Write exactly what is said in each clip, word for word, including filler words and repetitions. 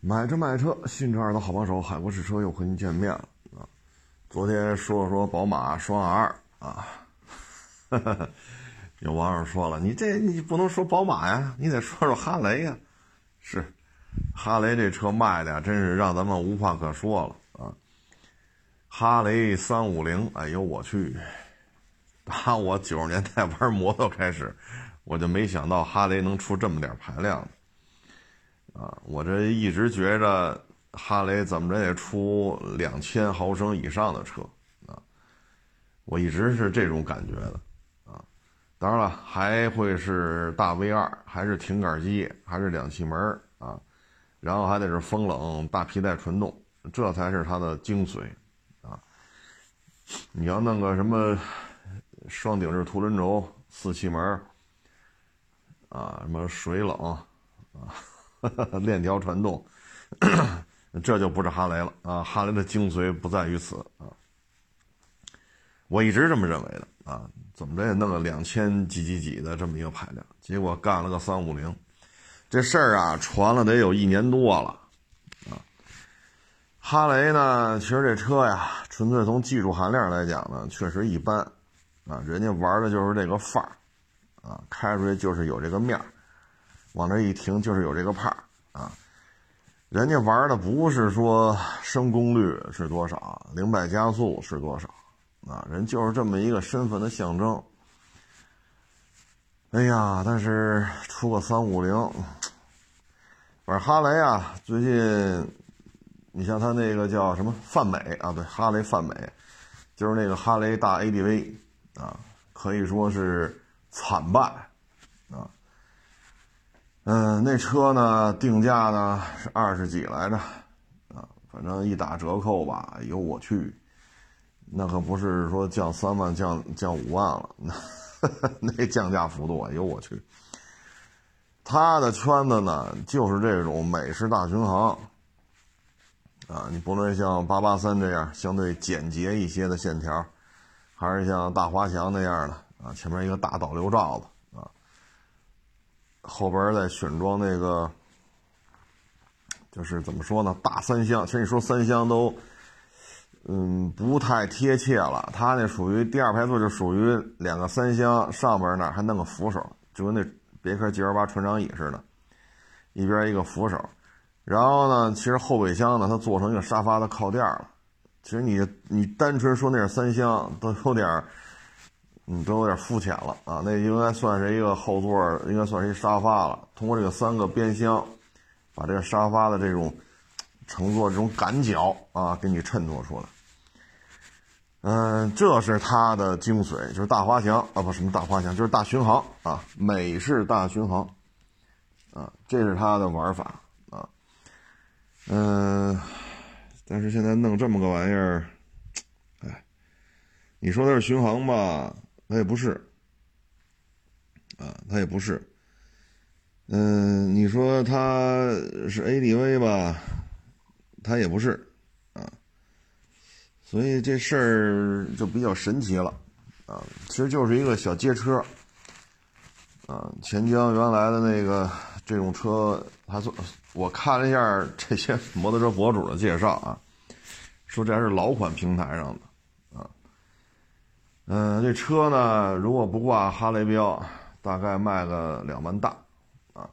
买车买车，新车二手好帮手，海阔试车又和您见面了啊！昨天说说宝马双 R 啊，呵呵有网友说了，你这你不能说宝马呀，你得说说哈雷呀。是，哈雷这车卖的呀，真是让咱们无话可说了啊！哈雷三五零，哎呦我去！打我九十年代玩摩托开始，我就没想到哈雷能出这么点排量。啊，我这一直觉着哈雷怎么着也出两千毫升以上的车啊，我一直是这种感觉的啊。当然了，还会是大 V 二，还是停杆机，还是两气门啊，然后还得是风冷大皮带传动，这才是它的精髓啊。你要弄个什么双顶置凸轮轴、四气门啊，什么水冷啊。链条传动咳咳，这就不是哈雷了啊！哈雷的精髓不在于此啊！我一直这么认为的啊，怎么着也弄个两千几几几的这么一个排量，结果干了个三五零，这事儿啊传了得有一年多了啊！哈雷呢，其实这车呀，纯粹从技术含量来讲呢，确实一般啊，人家玩的就是这个范儿啊，开出去就是有这个面儿。往这一停就是有这个帕啊，人家玩的不是说升功率是多少，零百加速是多少啊，人就是这么一个身份的象征。哎呀，但是出个三五零，反正哈雷啊，最近你像他那个叫什么泛美啊，对，哈雷泛美，就是那个哈雷大 A D V 啊，可以说是惨败啊。嗯，那车呢定价呢是二十几来着啊，反正一打折扣吧，哎呦我去，那可不是说降三万降降五万了，呵呵，那降价幅度哎呦我去。他的圈子呢就是这种美式大巡航啊，你不论像八八三这样相对简洁一些的线条，还是像大滑翔那样的啊，前面一个大导流罩子。后边再选装那个，就是怎么说呢，大三厢。其实你说三厢都，嗯，不太贴切了。它那属于第二排座，就属于两个三厢，上边那儿还弄个扶手，就跟那别克 G L 八 船长椅似的，一边一个扶手。然后呢，其实后备箱呢，它做成一个沙发的靠垫了。其实你你单纯说那是三厢，都有点。嗯，都有点肤浅了啊！那应该算是一个后座，应该算是一沙发了。通过这个三个边箱，把这个沙发的这种乘坐这种感脚啊，给你衬托出来。嗯，这是它的精髓，就是大滑翔啊，不什么大滑翔，就是大巡航啊，美式大巡航啊，这是它的玩法啊。嗯，但是现在弄这么个玩意儿，哎，你说它是巡航吧？它也不是，啊，它也不是，嗯，你说它是 A D V 吧，它也不是，啊，所以这事儿就比较神奇了，啊，其实就是一个小街车，啊，钱江原来的那个这种车，还算我看了一下这些摩托车博主的介绍啊，说这还是老款平台上的。嗯，这车呢，如果不挂哈雷标，大概卖个两万大，啊，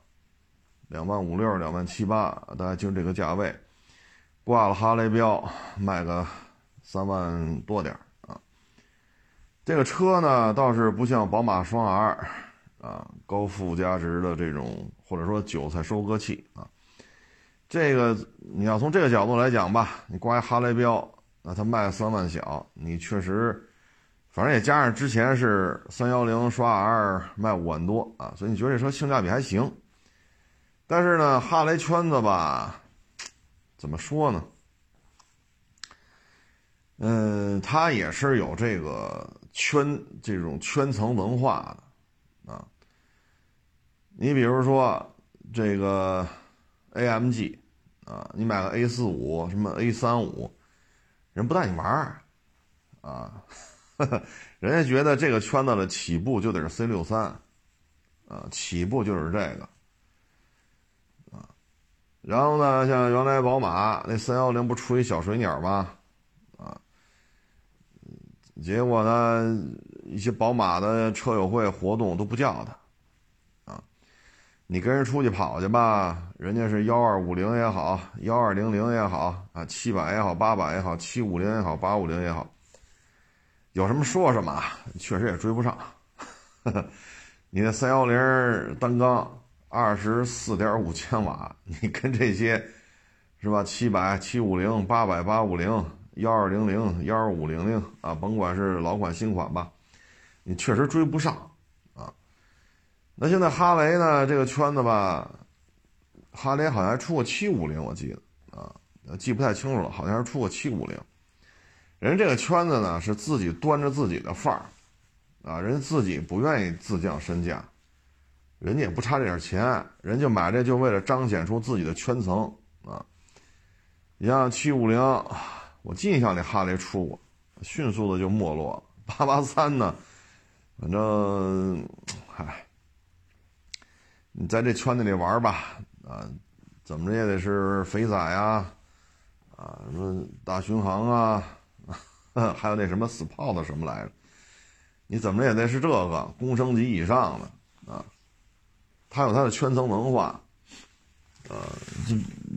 两万五六、两万七八，大概就这个价位。挂了哈雷标，卖个三万多点啊。这个车呢，倒是不像宝马双 R， 啊，高附加值的这种，或者说韭菜收割器啊。这个你要从这个角度来讲吧，你挂一哈雷标，那它卖三万小，你确实。反正也加上之前是三一零刷 R 卖五万多啊，所以你觉得这车性价比还行。但是呢，哈雷圈子吧，怎么说呢？嗯，它也是有这个圈这种圈层文化的啊。你比如说这个 A M G 啊，你买个 A 四五 什么 A 三五，人不带你玩儿啊。人家觉得这个圈子的起步就得是 C 六三 啊，起步就是这个啊，然后呢，像原来宝马那三一零不出一小水鸟吗？啊，结果呢，一些宝马的车友会活动都不叫他，啊，你跟人出去跑去吧，人家是一二五零也好，一二零零也好，啊，七百也好，八百也好，七五零也好，八五零也好，有什么说什么，确实也追不上。呵呵，你的三一零单缸二十四点五千瓦，你跟这些是吧？七百、七五零、八百、八五零、幺二零零、幺二五零零啊，甭管是老款新款吧，你确实追不上啊。那现在哈雷呢？这个圈子吧，哈雷好像还出过七五零，我记得啊，记不太清楚了，好像是出过七五零。人这个圈子呢，是自己端着自己的范儿啊，人自己不愿意自降身价。人家也不差这点钱，人家买这就为了彰显出自己的圈层啊！你像七五零，我印象里哈雷出过，迅速的就没落了。八八三呢，反正唉，你在这圈子里玩吧啊，怎么着也得是肥仔啊，啊什么大巡航啊，还有那什么死炮的什么来着？你怎么着也得是这个工升级以上的啊！他有他的圈层文化，呃，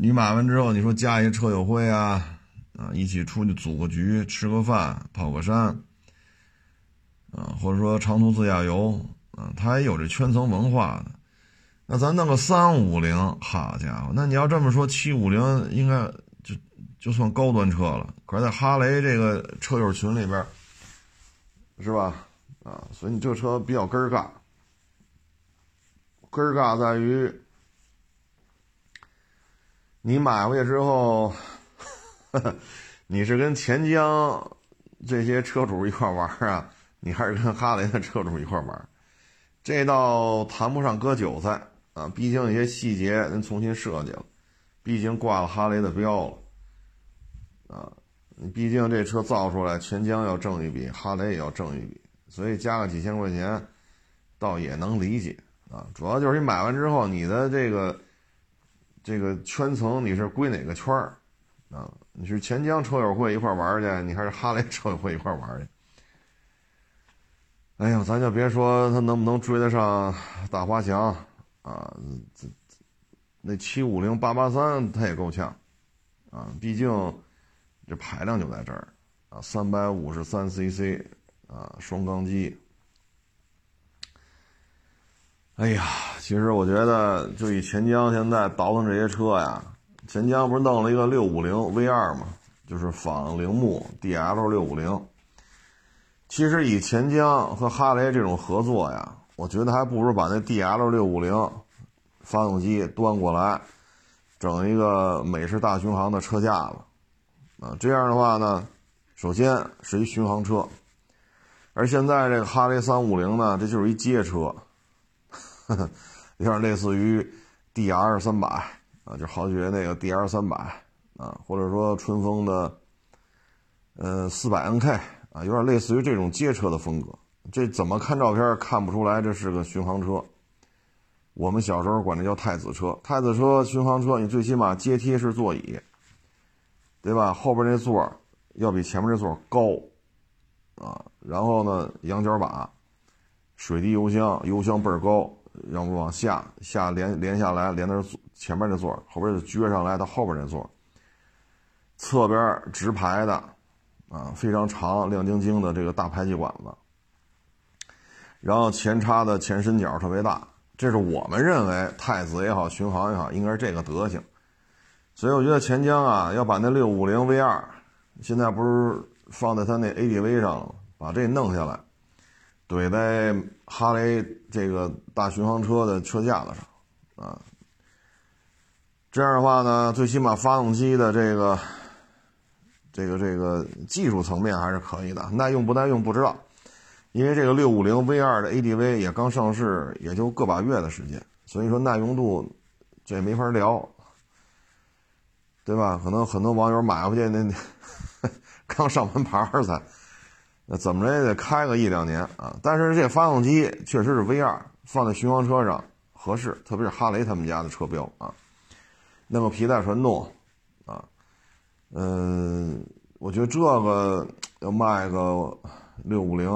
你买完之后，你说加一个车友会啊，啊，一起出去组个局、吃个饭、跑个山，啊，或者说长途自驾游，啊，他也有这圈层文化的。那咱弄个三五零，好家伙，那你要这么说，七五零应该就就算高端车了。可是，在哈雷这个车友群里边，是吧？啊，所以你这车比较根儿尬。根儿尬在于，你买回去之后，呵呵，你是跟钱江这些车主一块玩啊，你还是跟哈雷的车主一块玩，这倒谈不上割韭菜啊。毕竟一些细节人重新设计了，毕竟挂了哈雷的标了啊。毕竟这车造出来，钱江要挣一笔，哈雷也要挣一笔，所以加个几千块钱，倒也能理解。啊，主要就是你买完之后，你的这个这个圈层你是归哪个圈儿啊？你是钱江车友会一块玩去，你还是哈雷车友会一块玩去？哎呦，咱就别说他能不能追得上大花翔啊，这那七五零八八三他也够呛啊，毕竟这排量就在这儿啊，三百五十三 cc 啊，双缸机。哎呀，其实我觉得就以钱江现在倒腾这些车呀，钱江不是弄了一个 六五零 V 二 嘛，就是仿铃木 D L 六五零。其实以钱江和哈雷这种合作呀，我觉得还不如把那 D L 六五零 发动机端过来，整一个美式大巡航的车架了。啊，这样的话呢，首先是一巡航车，而现在这个哈雷三五零呢，这就是一街车。有点类似于 D R 三百 啊，就豪爵那个 D R 三百 啊，或者说春风的呃 四百 N K 啊，有点类似于这种街车的风格。这怎么看照片看不出来这是个巡航车。我们小时候管这叫太子车，太子车巡航车，你最起码阶梯式座椅，对吧？后边那座要比前面这座高啊，然后呢羊角把，水滴油箱，油箱倍儿高，要不往下下连连下来，连到前面这座，后边就撅上来到后边这座。侧边直排的啊，非常长亮晶晶的这个大排气管子。然后前叉的前身角特别大，这是我们认为太子也好，巡航也好，应该是这个德行。所以我觉得钱江啊，要把那 六五零 V 二 现在不是放在他那 A D V 上了，把这弄下来。怼在哈雷这个大巡航车的车架子上啊，这样的话呢，最起码发动机的这个这个这个技术层面还是可以的，耐用不耐用不知道，因为这个 六五零 V 二 的 A D V 也刚上市，也就个把月的时间，所以说耐用度这也没法聊，对吧？可能很多网友买回去那刚上完牌儿才。那怎么着也得开个一两年啊！但是这发动机确实是 V 二，放在巡航车上合适，特别是哈雷他们家的车标啊。弄个皮带传动啊，嗯，我觉得这个要卖个六五零，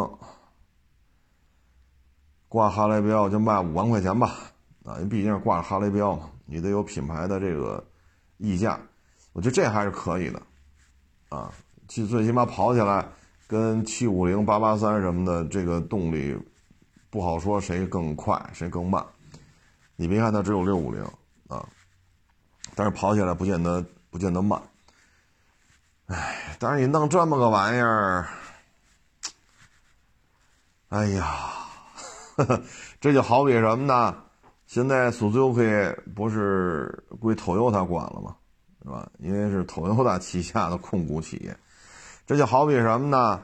挂哈雷标就卖五万块钱吧，啊，因为毕竟是挂着哈雷标嘛，你得有品牌的这个溢价，我觉得这还是可以的，啊，最最起码跑起来跟七五零、八八三什么的这个动力不好说谁更快谁更慢，你别看它只有六五零啊，但是跑起来不见得不见得慢。哎，但是你弄这么个玩意儿，哎呀，呵呵，这就好比什么呢？现在 Suzuki 不是归 Toyota 管了吗？是吧？因为是 Toyota 旗下的控股企业，这就好比什么呢？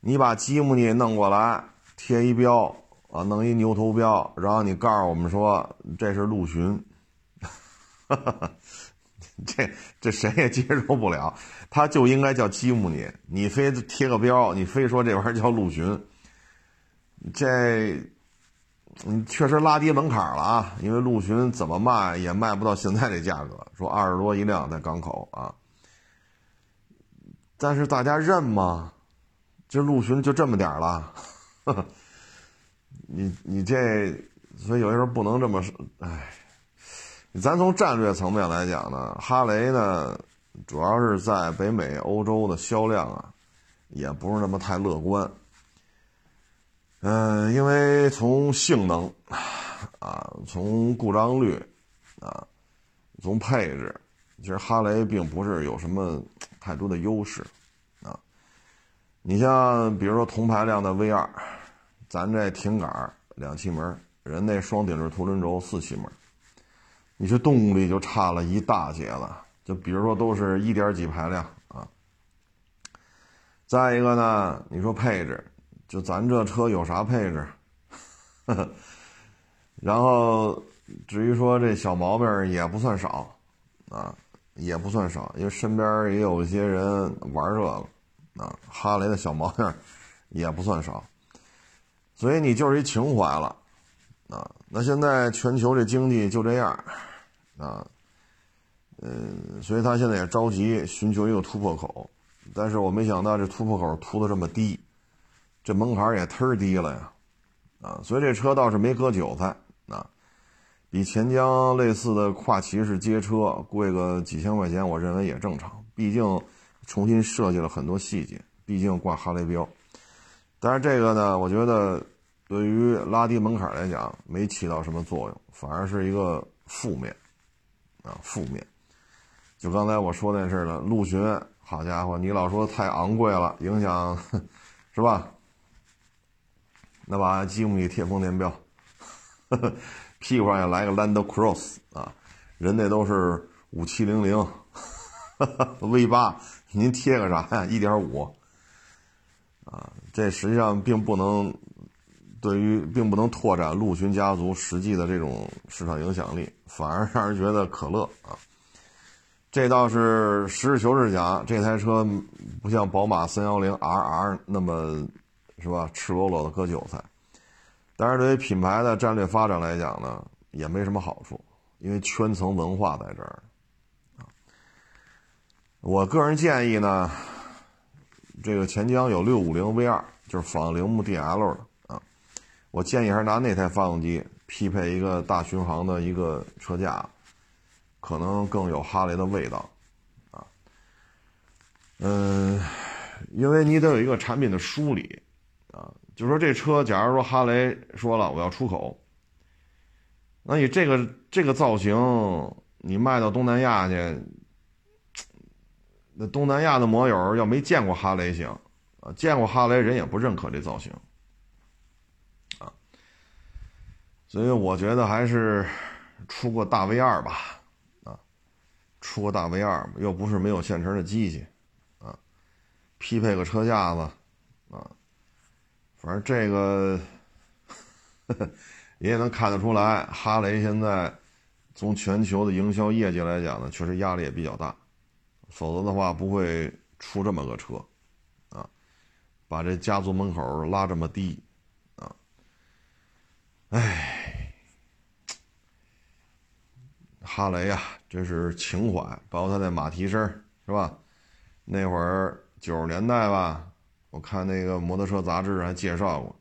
你把吉姆尼弄过来，贴一标啊，弄一牛头标，然后你告诉我们说这是陆巡。哈哈，这这谁也接受不了，他就应该叫吉姆尼，你非贴个标，你非说这玩意儿叫陆巡，这你确实拉低门槛了啊！因为陆巡怎么卖也卖不到现在这价格，说二十多一辆在港口啊，但是大家认吗？这陆巡就这么点了，呵呵，你你这所以有些时候不能这么说，哎。咱从战略层面来讲呢，哈雷呢，主要是在北美、欧洲的销量啊，也不是那么太乐观。嗯、呃，因为从性能啊，从故障率啊，从配置，其实哈雷并不是有什么太多的优势啊。你像比如说同排量的 V 二，咱这挺杆两气门，人那双顶置凸轮轴四气门。你这动力就差了一大截了，就比如说都是一点几排量啊。再一个呢，你说配置，就咱这车有啥配置？呵呵，然后至于说这小毛病也不算少啊，也不算少，因为身边也有一些人玩这个啊，哈雷的小毛病也不算少，所以你就是一情怀了。啊，那现在全球这经济就这样，啊，嗯，所以他现在也着急寻求一个突破口，但是我没想到这突破口突得这么低，这门槛也忒低了呀，啊，所以这车倒是没割韭菜啊，比钱江类似的跨骑式街车贵个几千块钱，我认为也正常，毕竟重新设计了很多细节，毕竟挂哈雷标，但是这个呢，我觉得。对于拉低门槛来讲，没起到什么作用，反而是一个负面，啊，负面。就刚才我说那事了，陆巡，好家伙，你老说太昂贵了，影响，是吧？那把吉姆尼贴丰田标，呵呵，屁股上也来个 Land Cross 啊，人那都是五七零零 V 八，您贴个啥呀？一点五，啊，这实际上并不能。对于并不能拓展陆巡家族实际的这种市场影响力，反而让人觉得可乐啊。这倒是实事求是讲，这台车不像宝马 三一零 R R 那么是吧赤裸裸的割韭菜。但是对于品牌的战略发展来讲呢，也没什么好处，因为圈层文化在这儿。我个人建议呢，这个钱江有 六五零 V 二， 就是仿铃木 D L 的。我建议还是拿那台发动机匹配一个大巡航的一个车架，可能更有哈雷的味道啊。嗯，因为你得有一个产品的梳理啊，就说这车，假如说哈雷说了我要出口，那你这个这个造型你卖到东南亚去，那东南亚的摩友要没见过哈雷行啊，见过哈雷人也不认可这造型。所以我觉得还是出过大 V 二 吧，啊，出过大 V 二 又不是没有现成的机器，啊，匹配个车架子，啊，反正这个呵呵也能看得出来，哈雷现在从全球的营销业绩来讲呢，确实压力也比较大，否则的话不会出这么个车，啊，把这家族门口拉这么低。唉，哈雷啊，真是情怀，包括他的马蹄声是吧？那会儿九十年代吧，我看那个摩托车杂志还介绍过，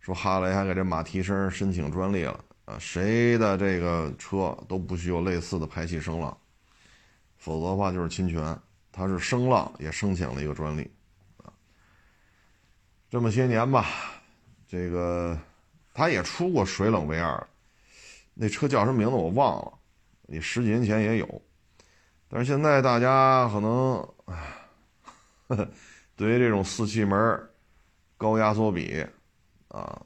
说哈雷还给这马蹄声申请专利了啊，谁的这个车都不许有类似的排气声浪，否则的话就是侵权。它是声浪也申请了一个专利啊。这么些年吧，这个它也出过水冷 V 二，那车叫什么名字我忘了，也十几年前也有，但是现在大家可能呵呵对于这种四气门高压缩比啊，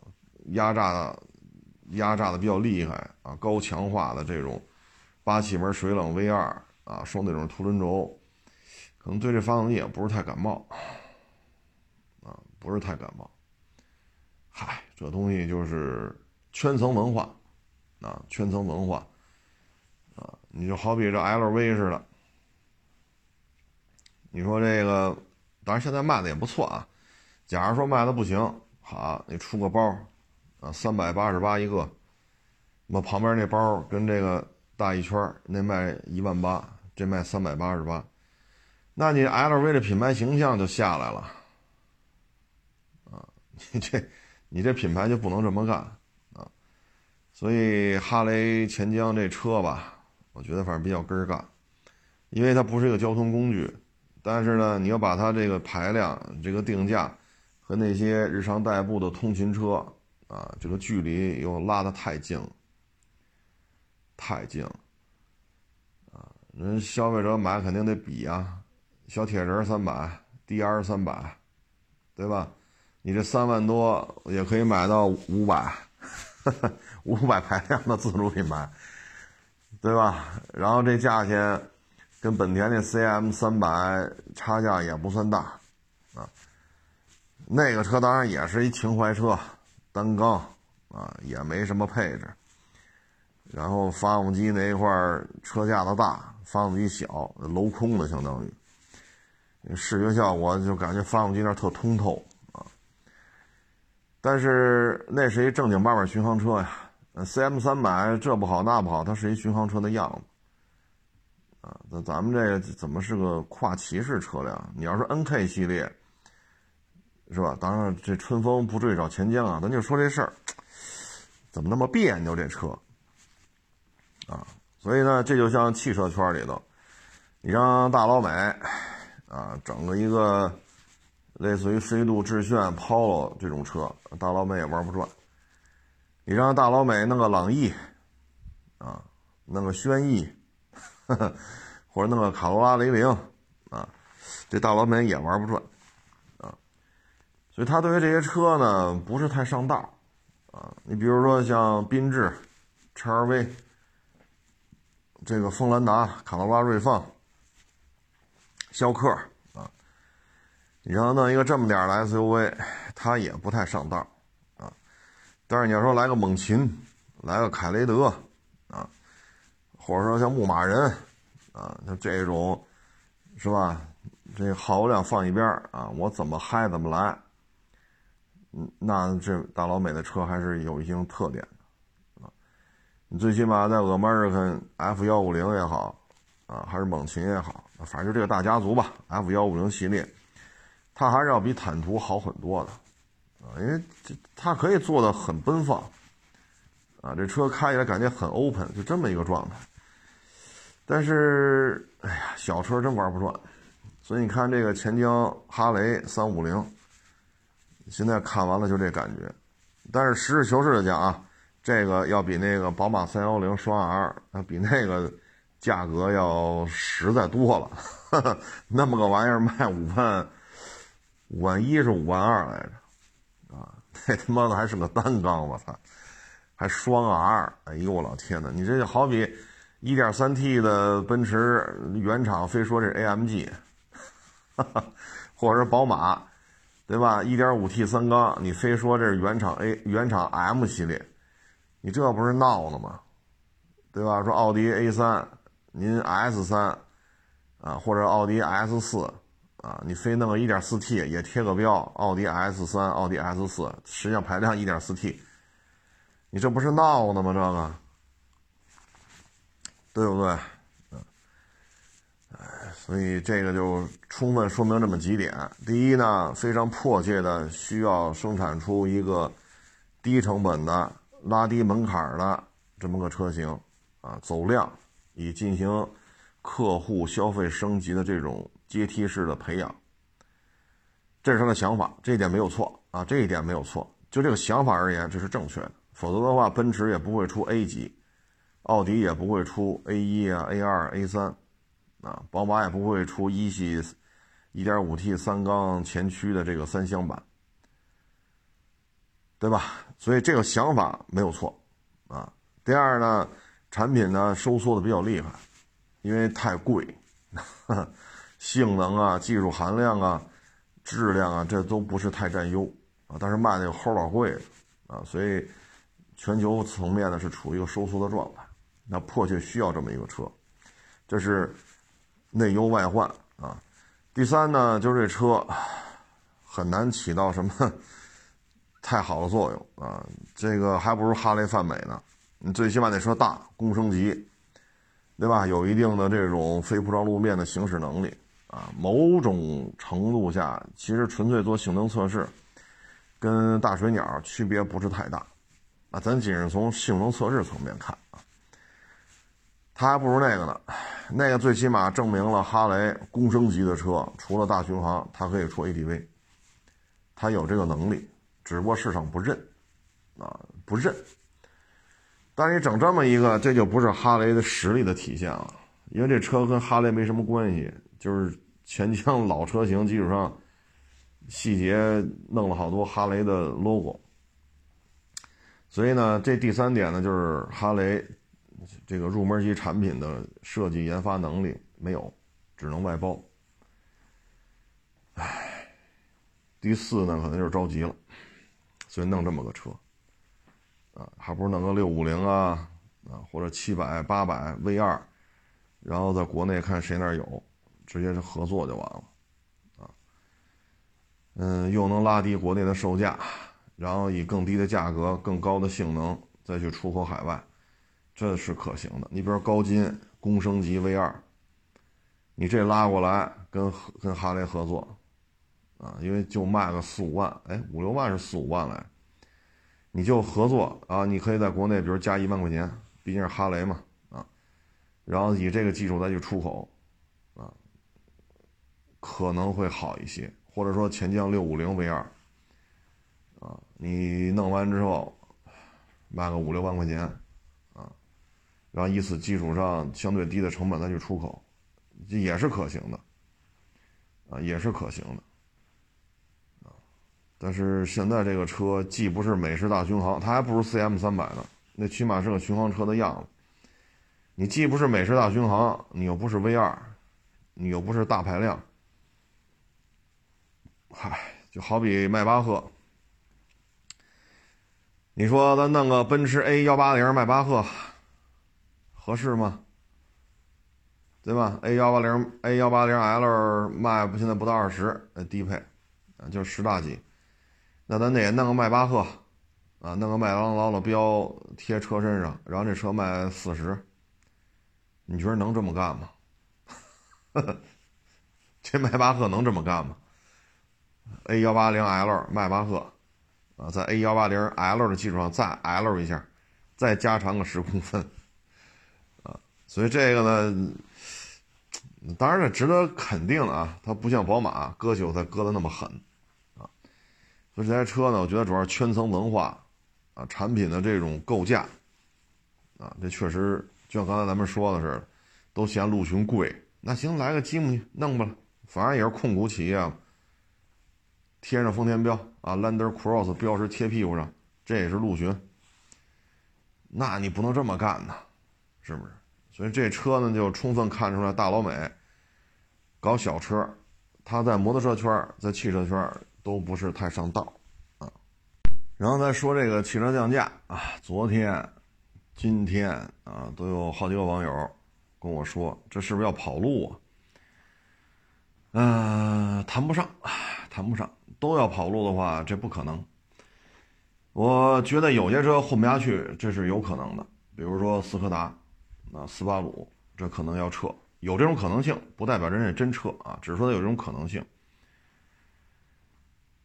压榨的压榨的比较厉害啊，高强化的这种八气门水冷 V 二 啊，双那种凸轮轴，可能对这发动机也不是太感冒啊，不是太感冒。嗨，这东西就是圈层文化啊，圈层文化啊，你就好比这 L V 似的，你说这个，当然现在卖的也不错啊。假如说卖的不行，好，你出个包。啊，三百八十八一个，那旁边那包跟这个大一圈，那卖一万八，这卖三百八十八，那你 L V 的品牌形象就下来了，啊，你这你这品牌就不能这么干啊，所以哈雷钱江这车吧，我觉得反正比较根儿干，因为它不是一个交通工具，但是呢，你要把它这个排量、这个定价和那些日常代步的通勤车。啊，这个距离又拉得太近了，太近了啊！人消费者买肯定得比啊，小铁人三百 ，D R 三百，对吧？你这三万多也可以买到五百，五百排量的自主品牌，对吧？然后这价钱跟本田那 C M 三百差价也不算大啊。那个车当然也是一情怀车。单缸啊，也没什么配置，然后发动机那一块车架子大，发动机小，镂空的相当于，视觉效果就感觉发动机那特通透啊。但是那是一正经八百巡航车呀 ，C M 三百这不好那不好，它是一巡航车的样子啊。那咱们这怎么是个跨骑式车辆？你要说 N K 系列。是吧？当然，这春风不对照钱江啊，咱就说这事儿，怎么那么别扭这车啊？所以呢，这就像汽车圈里头，你让大老美啊整个一个类似于飞度、致炫、Polo 这种车，大老美也玩不转。你让大老美弄个朗逸啊，弄个轩逸，呵呵或者弄个卡罗拉雷凌啊，这大老美也玩不转。所以他对于这些车呢不是太上道啊，你比如说像缤智、X R V、这个锋兰达、卡罗拉锐放、逍客啊，你让他弄一个这么点的 S U V， 他也不太上道啊。但是你要说来个猛禽、来个凯雷德啊，或者说像牧马人啊，就这种是吧？这耗量放一边啊，我怎么嗨怎么来。那这大老美的车还是有一定特点的，你最起码在 American F 一五零 也好啊，还是猛禽也好，反正就这个大家族吧 ，F 一五零 系列，它还是要比坦途好很多的啊，因为它可以做的很奔放啊，这车开起来感觉很 open， 就这么一个状态。但是，哎呀，小车真玩不转，所以你看这个钱江哈雷三五零。现在看完了就这感觉，但是实事求是的讲啊，这个要比那个宝马三一零双 R 啊，比那个价格要实在多了，呵呵，那么个玩意儿卖五万五万一是五万二来着啊，那他妈的还是个单缸，我操，还双 R， 哎呦我老天哪，你这就好比 一点三 T 的奔驰原厂非说这是 A M G， 呵呵，或者是宝马。对吧 ?一点五 T 三缸，你非说这是原厂 A 原厂 M 系列，你这不是闹呢吗？对吧？说奥迪 A 三 您 S 三 啊，或者奥迪 S 四 啊，你非弄个 一点四 T 也贴个标奥迪 S 三 奥迪 S 四， 实际上排量 一点四 T， 你这不是闹呢吗？这个对不对？所以这个就充分说明这么几点。第一呢，非常迫切的需要生产出一个低成本的、拉低门槛的这么个车型啊，走量，以进行客户消费升级的这种阶梯式的培养。这是他的想法，这一点没有错啊，这一点没有错。就这个想法而言，这是正确的，否则的话，奔驰也不会出 A 级，奥迪也不会出 A 一 啊、A 二、A 三。啊，宝马也不会出一系 一点五 T 三缸前驱的这个三厢版，对吧？所以这个想法没有错啊。第二呢，产品呢收缩的比较厉害，因为太贵，呵呵，性能啊、技术含量啊、质量啊，这都不是太占优啊，但是卖的又齁老贵啊，所以全球层面呢是处于一个收缩的状态，那迫切需要这么一个车，这是内忧外患啊。第三呢，就是这车很难起到什么太好的作用啊，这个还不如哈雷泛美呢。你最起码那车大，工升级，对吧？有一定的这种非铺装路面的行驶能力啊。某种程度下，其实纯粹做性能测试，跟大水鸟区别不是太大啊。咱仅是从性能测试层面看啊。它还不如那个呢，那个最起码证明了哈雷工升级的车，除了大巡航，它可以出 A T V， 它有这个能力，只不过市场不认，啊，不认。但是你整这么一个，这就不是哈雷的实力的体现了，因为这车跟哈雷没什么关系，就是钱江老车型基础上，细节弄了好多哈雷的 logo。所以呢，这第三点呢，就是哈雷这个入门级产品的设计研发能力没有，只能外包。唉，第四呢，可能就是着急了，所以弄这么个车，啊，还不如弄个六五零啊，啊或者七百、八百 V 二，然后在国内看谁那有，直接就合作就完了，啊，嗯，又能拉低国内的售价，然后以更低的价格、更高的性能再去出口海外。这是可行的。你比如高金工升级 V 二， 你这拉过来跟跟哈雷合作啊，因为就卖个四五万，哎，五六万是四五万来，你就合作啊，你可以在国内比如加一万块钱，毕竟是哈雷嘛啊，然后以这个基础再去出口啊，可能会好一些。或者说钱江六五零 V 二 啊，你弄完之后卖个五六万块钱，然后以此基础上相对低的成本再去出口，这也是可行的，啊，也是可行的，啊，但是现在这个车既不是美式大巡航，它还不如 C M 三百 呢，那起码是个巡航车的样子。你既不是美式大巡航，你又不是 V 二， 你又不是大排量，嗨，就好比迈巴赫。你说咱弄个奔驰 A 一八零 迈巴赫。合适吗？对吧 ？A 一八零 A 一八零 L 卖不现在不到二十，呃，低配，啊，就是十大几。那咱得弄个迈巴赫，啊，弄个麦当劳的标贴车身上，然后这车卖四十，你觉得能这么干吗？呵呵，这迈巴赫能这么干吗 ？A 一八零 L 迈巴赫，啊，在 A 一八零 L 的基础上再 L 一下，再加长个十公分。所以这个呢，当然是值得肯定的啊，它不像宝马割韭菜割得那么狠啊。所以这台车呢，我觉得主要是圈层文化啊，产品的这种构架啊，这确实就像刚才咱们说的似的，都嫌陆巡贵，那行来个吉姆弄吧，反正也是控股企业，贴上丰田标啊 ，Lander Cross 标识贴屁股上，这也是陆巡，那你不能这么干呐，是不是？所以这车呢，就充分看出来大老美搞小车，他在摩托车圈、在汽车圈都不是太上道啊。然后再说这个汽车降价啊，昨天、今天啊，都有好几个网友跟我说，这是不是要跑路啊？呃，谈不上，谈不上，都要跑路的话，这不可能。我觉得有些车混不下去，这是有可能的，比如说斯柯达。啊，斯巴鲁这可能要撤，有这种可能性，不代表人家真撤啊，只是说有这种可能性。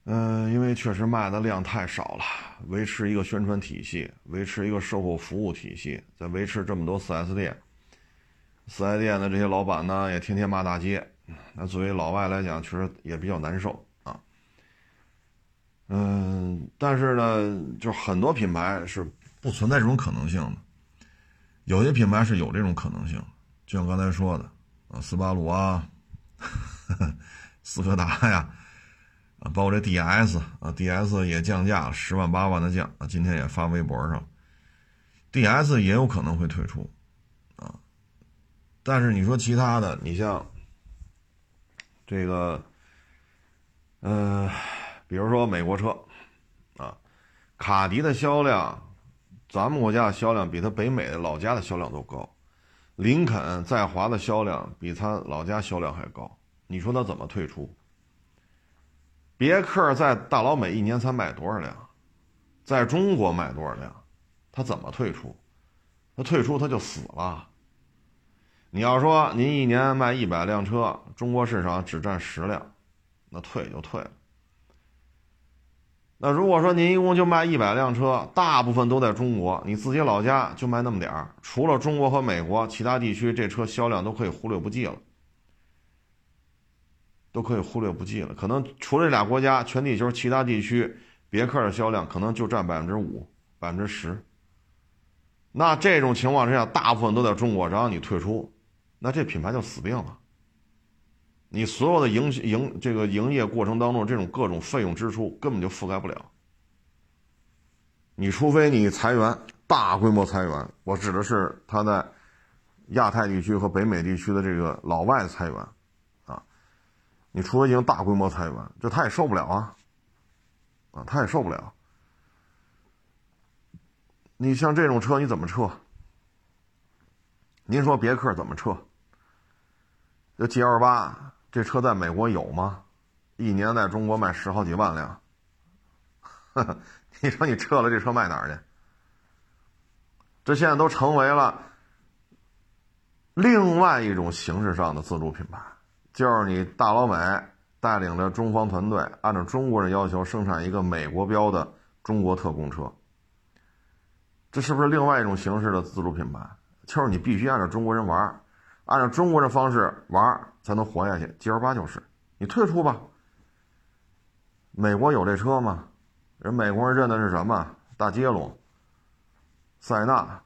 嗯、呃，因为确实卖的量太少了，维持一个宣传体系，维持一个售后服务体系，再维持这么多 四 S 店 ，四 S 店的这些老板呢也天天骂大街，那作为老外来讲，确实也比较难受啊。嗯、呃，但是呢，就很多品牌是不存在这种可能性的，有些品牌是有这种可能性，就像刚才说的啊，斯巴鲁啊，呵呵斯柯达呀。啊，包括这 D S 啊 ，D S 也降价，十万八万的降啊，今天也发微博上 ，D S 也有可能会退出，啊，但是你说其他的，你像这个，呃，比如说美国车，啊，卡迪的销量，咱们国家的销量比它北美的老家的销量都高，林肯在华的销量比它老家销量还高，你说它怎么退出？别克在大老美一年才卖多少辆，在中国卖多少辆，他怎么退出？他退出他就死了。你要说您一年卖一百辆车，中国市场只占十辆，那退就退了。那如果说您一共就卖一百辆车，大部分都在中国，你自己老家就卖那么点儿，除了中国和美国，其他地区这车销量都可以忽略不计了。都可以忽略不计了，可能除了这俩国家，全地球其他地区别克的销量可能就占百分之五、百分之十。那这种情况之下，大部分都在中国，然后你退出，那这品牌就死定了。你所有的营营这个营业过程当中，这种各种费用支出根本就覆盖不了。你除非你裁员，大规模裁员，我指的是它在亚太地区和北美地区的这个老外裁员。你除非进行大规模裁员，这他也受不了啊，啊，他也受不了。你像这种车你怎么撤？您说别克怎么撤？这 G 二八 这车在美国有吗？一年在中国卖十好几万辆，呵呵，你说你撤了这车卖哪儿去？这现在都成为了另外一种形式上的自主品牌。就是你大老美带领着中方团队，按照中国人要求生产一个美国标的中国特供车，这是不是另外一种形式的自主品牌？就是你必须按照中国人玩，按照中国人方式玩才能活下去。 G 二八 就是你退出吧，美国有这车吗？人美国人认的是什么？大接龙、塞纳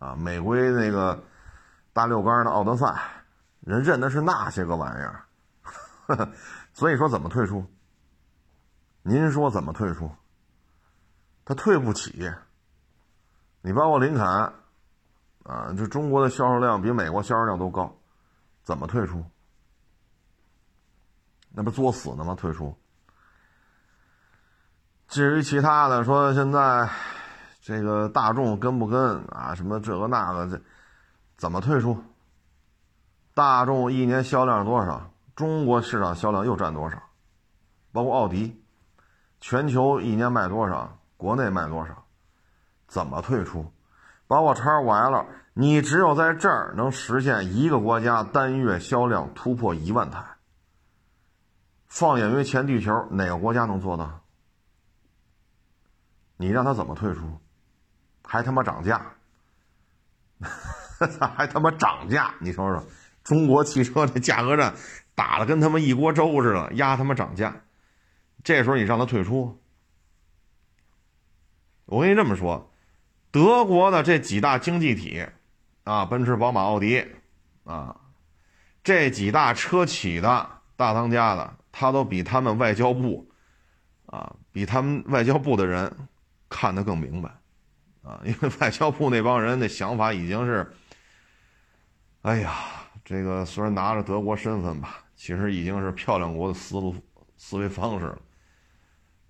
啊，美规那个大六杆的奥德赛，人认的是那些个玩意儿，呵呵，所以说怎么退出？您说怎么退出？他退不起。你包括林肯，啊，这中国的销售量比美国销售量都高，怎么退出？那不作死呢吗？退出。至于其他的，说现在这个大众跟不跟啊？什么这个那个这，怎么退出？大众一年销量多少？中国市场销量又占多少？包括奥迪，全球一年卖多少？国内卖多少？怎么退出？包括 X 五 L， 你只有在这儿能实现一个国家单月销量突破一万台。放眼于全地球，哪个国家能做到？你让他怎么退出？还他妈涨价，还他妈涨价！你瞅瞅。中国汽车这价格战打得跟他们一锅粥似的，压他们涨价。这时候你让他退出，我跟你这么说，德国的这几大经济体啊，奔驰、宝马、奥迪啊，这几大车企的大当家的，他都比他们外交部啊，比他们外交部的人看得更明白啊，因为外交部那帮人的想法已经是，哎呀。这个虽然拿着德国身份吧，其实已经是漂亮国的思路思维方式了。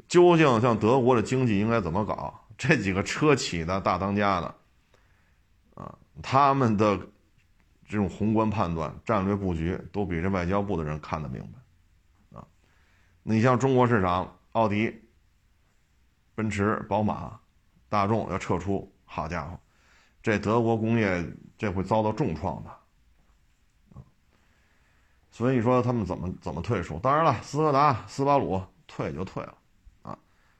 究竟像德国的经济应该怎么搞？这几个车企的大当家的，啊，他们的这种宏观判断、战略布局都比这外交部的人看得明白，啊。你像中国市场，奥迪、奔驰、宝马、大众要撤出，好家伙，这德国工业这会遭到重创的。所以说他们怎么怎么退出？当然了，斯柯达、斯巴鲁退就退了，啊，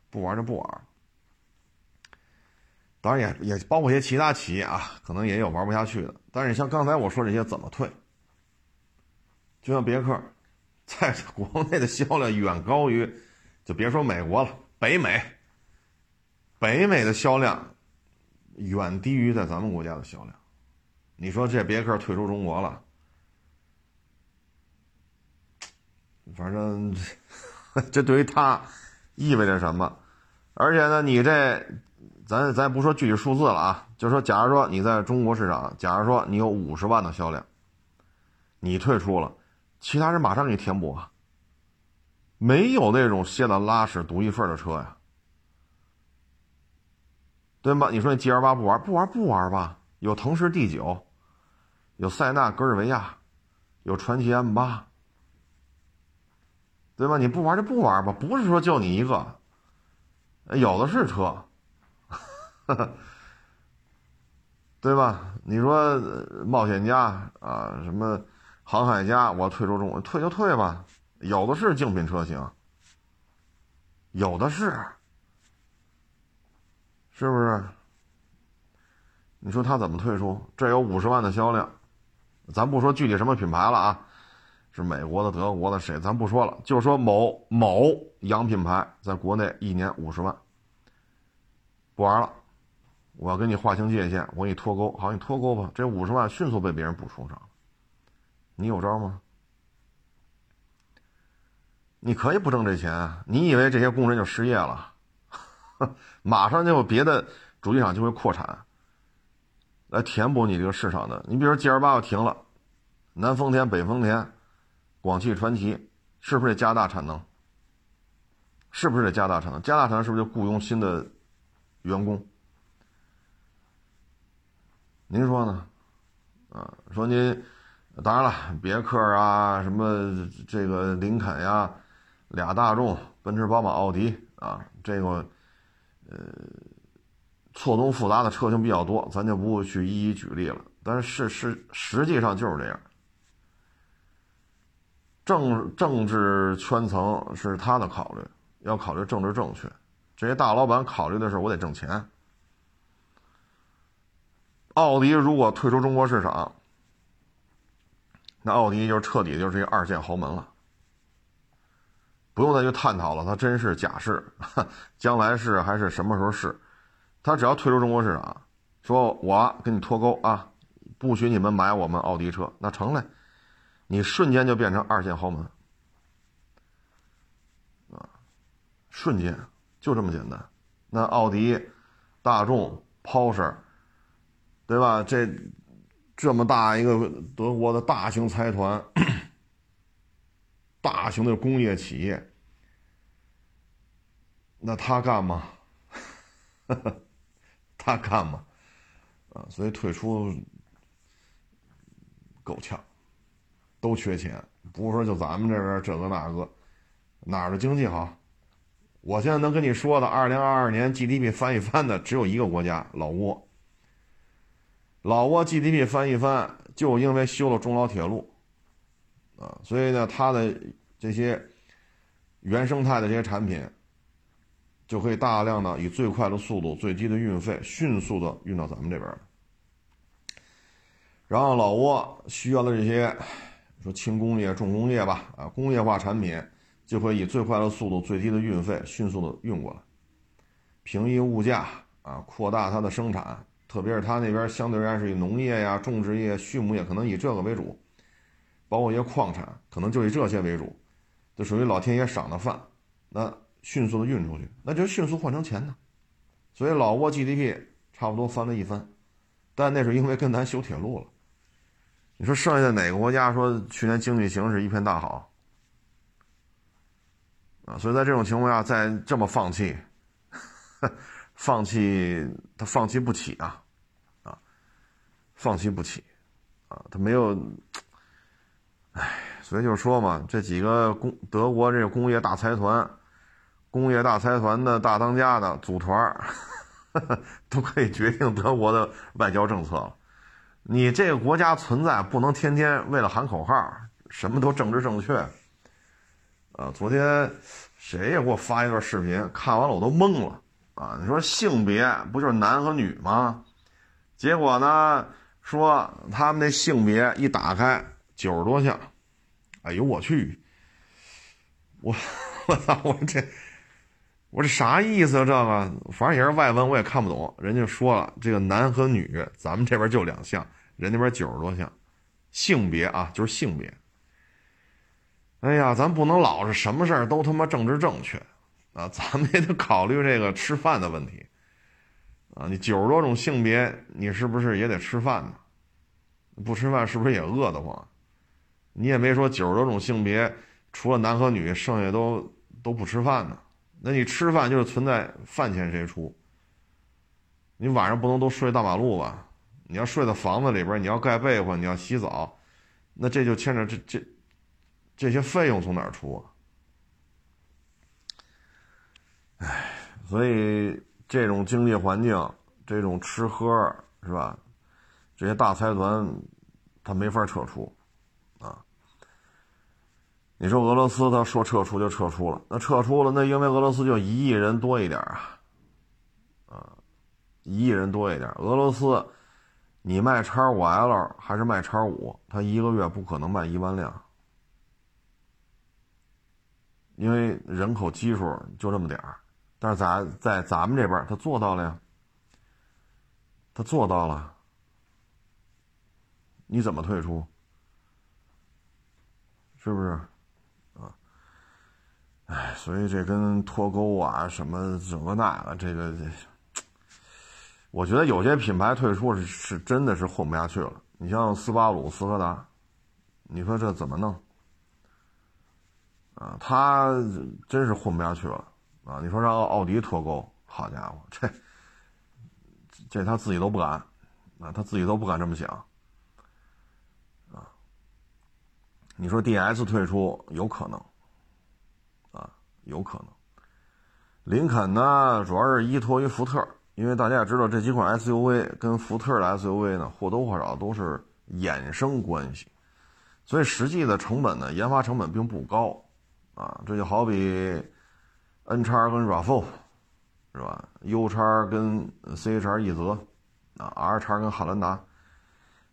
不玩就不玩。当然也也包括一些其他企业啊，可能也有玩不下去的。但是像刚才我说这些怎么退？就像别克，在国内的销量远高于，就别说美国了，北美，北美的销量远低于在咱们国家的销量。你说这别克退出中国了？反正这对于他意味着什么？而且呢，你这咱咱不说具体数字了啊，就说假如说你在中国市场，假如说你有五十万的销量，你退出了，其他人马上给你填补啊。没有那种卸了拉屎独一份的车呀，对吧？你说你 G二八 不玩不玩不玩吧？有腾势 D九， 有塞纳格尔维亚，有传祺 M八。对吧？你不玩就不玩吧，不是说就你一个，有的是车，呵呵，对吧？你说冒险家啊，什么航海家，我退出中国，退就退吧，有的是竞品车型，有的是，是不是？你说他怎么退出？这有五十万的销量，咱不说具体什么品牌了啊。是美国的、德国的谁，咱不说了，就说某某洋品牌在国内一年五十万，不玩了，我要跟你划清界限，我给你脱钩，好，你脱钩吧，这五十万迅速被别人补充上了，你有招吗？你可以不挣这钱，你以为这些工人就失业了？马上就有别的主机厂就会扩产，来填补你这个市场的。你比如说 G二八 要停了，南丰田、北丰田。广汽传祺是不是得加大产能？是不是得加大产能？加大产能是不是就雇佣新的员工？您说呢？啊，说您当然了，别克啊，什么这个林肯呀、啊，俩大众、奔驰、宝马、奥迪啊，这个呃错综复杂的车型比较多，咱就不去一一举例了。但是是实际上就是这样。政政治圈层是他的考虑，要考虑政治正确。这些大老板考虑的是我得挣钱。奥迪如果退出中国市场，那奥迪就彻底就是一个二线豪门了，不用再去探讨了，他真是假是，将来是还是什么时候是，他只要退出中国市场，说我跟你脱钩啊，不许你们买我们奥迪车，那成嘞。你瞬间就变成二线豪门，啊，瞬间就这么简单。那奥迪、大众、Porsche， 对吧？这这么大一个德国的大型财团、大型的工业企业，那他干吗？他干吗？啊，所以退出够呛。都缺钱，不是说就咱们这边这个那个，哪儿的经济好？我现在能跟你说的，二零二二年 G D P 翻一翻的只有一个国家，老挝。老挝 G D P 翻一翻，就因为修了中老铁路，啊，所以呢，它的这些原生态的这些产品，就可以大量的以最快的速度、最低的运费，迅速的运到咱们这边。然后老挝需要的这些。说轻工业、重工业吧，啊，工业化产品就会以最快的速度、最低的运费迅速的运过来，平抑物价啊，扩大它的生产，特别是它那边相对而言是以农业呀、种植业、畜牧业，可能以这个为主，包括一些矿产，可能就以这些为主，就属于老天爷赏的饭，那迅速的运出去，那就迅速换成钱呢。所以老挝 G D P 差不多翻了一番，但那是因为跟咱修铁路了。你说剩下哪个国家说去年经济形势一片大好啊？所以在这种情况下，再这么放弃，放弃他放弃不起啊，啊，放弃不起啊，他没有，哎，所以就是说嘛，这几个工德国这个工业大财团、工业大财团的大当家的组团，呵呵都可以决定德国的外交政策了。你这个国家存在不能天天为了喊口号什么都政治正确啊。昨天谁也给我发一段视频，看完了我都懵了啊。你说性别不就是男和女吗？结果呢说他们那性别一打开九十多项，哎呦我去，我我操，我这我这啥意思啊？这个反正也是外文，我也看不懂。人家说了，这个男和女，咱们这边就两项，人那边九十多项，性别啊，就是性别。哎呀，咱不能老是什么事儿都他妈政治正确啊，咱们也得考虑这个吃饭的问题啊。你九十多种性别，你是不是也得吃饭呢？不吃饭是不是也饿得慌？你也没说九十多种性别，除了男和女，剩下都都不吃饭呢。那你吃饭就是存在饭钱谁出？你晚上不能都睡大马路吧？你要睡在房子里边，你要盖被子，你要洗澡，那这就牵扯这这这些费用从哪儿出啊？哎，所以这种经济环境，这种吃喝是吧？这些大财团他没法撤出啊。你说俄罗斯他说撤出就撤出了，那撤出了，那因为俄罗斯就一亿人多一点啊，啊，一亿人多一点。俄罗斯你卖 X 五 L 还是卖 X 五， 他一个月不可能卖一万辆，因为人口基数就这么点儿。但是咱在咱们这边他做到了呀，他做到了，你怎么退出？是不是？哎，所以这跟脱钩啊什么整个那个这个，我觉得有些品牌退出是是真的是混不下去了。你像斯巴鲁、斯柯达，你说这怎么弄？啊，他真是混不下去了啊！你说让奥迪脱钩，好家伙，这这他自己都不敢啊，他自己都不敢这么想啊。你说 D S 退出有可能？有可能。林肯呢主要是依托于福特，因为大家也知道这几款 S U V 跟福特的 S U V 呢或多或少都是衍生关系，所以实际的成本呢研发成本并不高啊。这就好比 N 叉跟 R A V 四 是吧， U 叉跟 C 叉一泽啊， R 叉跟汉兰达，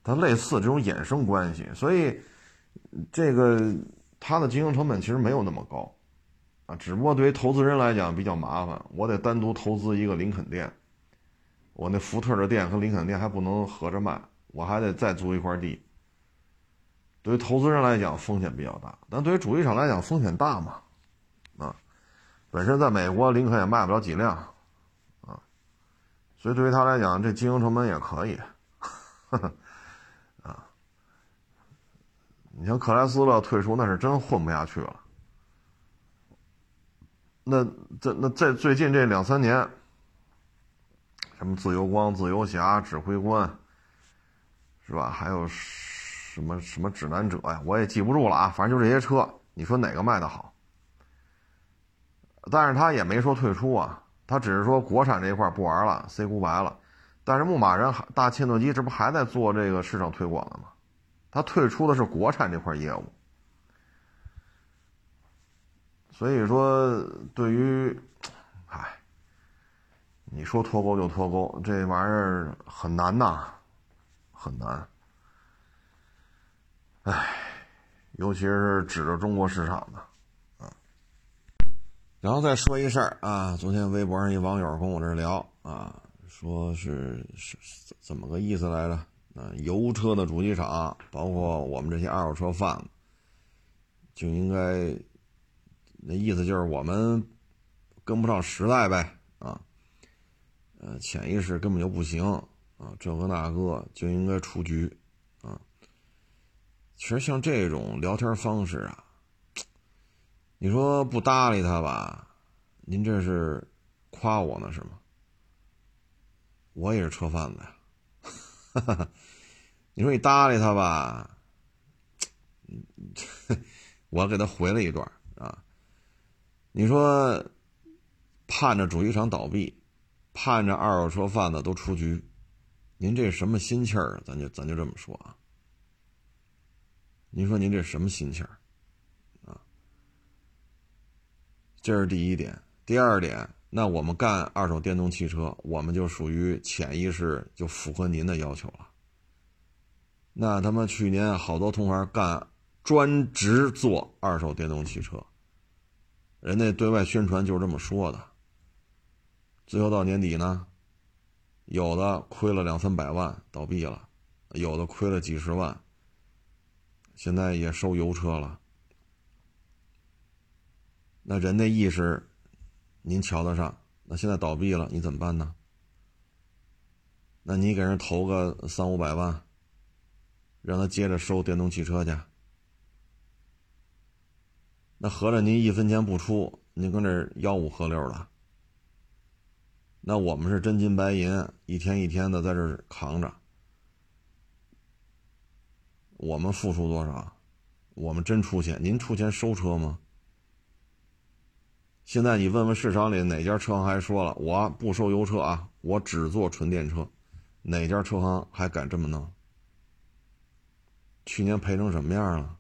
它类似这种衍生关系，所以这个它的经营成本其实没有那么高啊，只不过对于投资人来讲比较麻烦，我得单独投资一个林肯店，我那福特的店和林肯店还不能合着卖，我还得再租一块地。对于投资人来讲风险比较大，但对于主机厂来讲风险大嘛，啊，本身在美国林肯也卖不了几辆，啊，所以对于他来讲这经营成本也可以，呵呵啊，你像克莱斯勒退出那是真混不下去了。那这那在最近这两三年，什么自由光、自由侠、指挥官，是吧？还有什么什么指南者呀，我也记不住了啊。反正就这些车，你说哪个卖的好？但是他也没说退出啊，他只是说国产这一块不玩了 ，say goodbye 了。但是牧马人、大切诺基这不还在做这个市场推广呢吗？他退出的是国产这块业务。所以说对于唉，你说脱钩就脱钩，这玩意儿很难呐，很难。唉，尤其是指着中国市场的啊。然后再说一事儿啊，昨天微博上一网友跟我这聊啊，说是是怎么个意思来着啊，油车的主机厂包括我们这些二手车贩子就应该，那意思就是我们跟不上时代呗啊，呃，潜意识根本就不行啊，这个那个就应该出局啊。其实像这种聊天方式啊，你说不搭理他吧，您这是夸我呢是吗？我也是车贩子呀，你说你搭理他吧，我给他回了一段啊。你说盼着主机厂倒闭，盼着二手车贩子都出局。您这什么心气儿？咱就咱就这么说啊。您说您这什么心气儿啊？这是第一点。第二点，那我们干二手电动汽车，我们就属于潜意识就符合您的要求了。那他们去年好多同行干专职做二手电动汽车，人家对外宣传就是这么说的。最后到年底呢，有的亏了两三百万倒闭了，有的亏了几十万，现在也收油车了。那人的意识您瞧得上，那现在倒闭了你怎么办呢？那你给人投个三五百万让他接着收电动汽车去，那合着您一分钱不出，您跟这吆五喝六了。那我们是真金白银一天一天的在这扛着，我们付出多少？我们真出钱，您出钱收车吗？现在你问问市场里哪家车行还说了我不收油车啊，我只做纯电车，哪家车行还敢这么弄？去年赔成什么样了？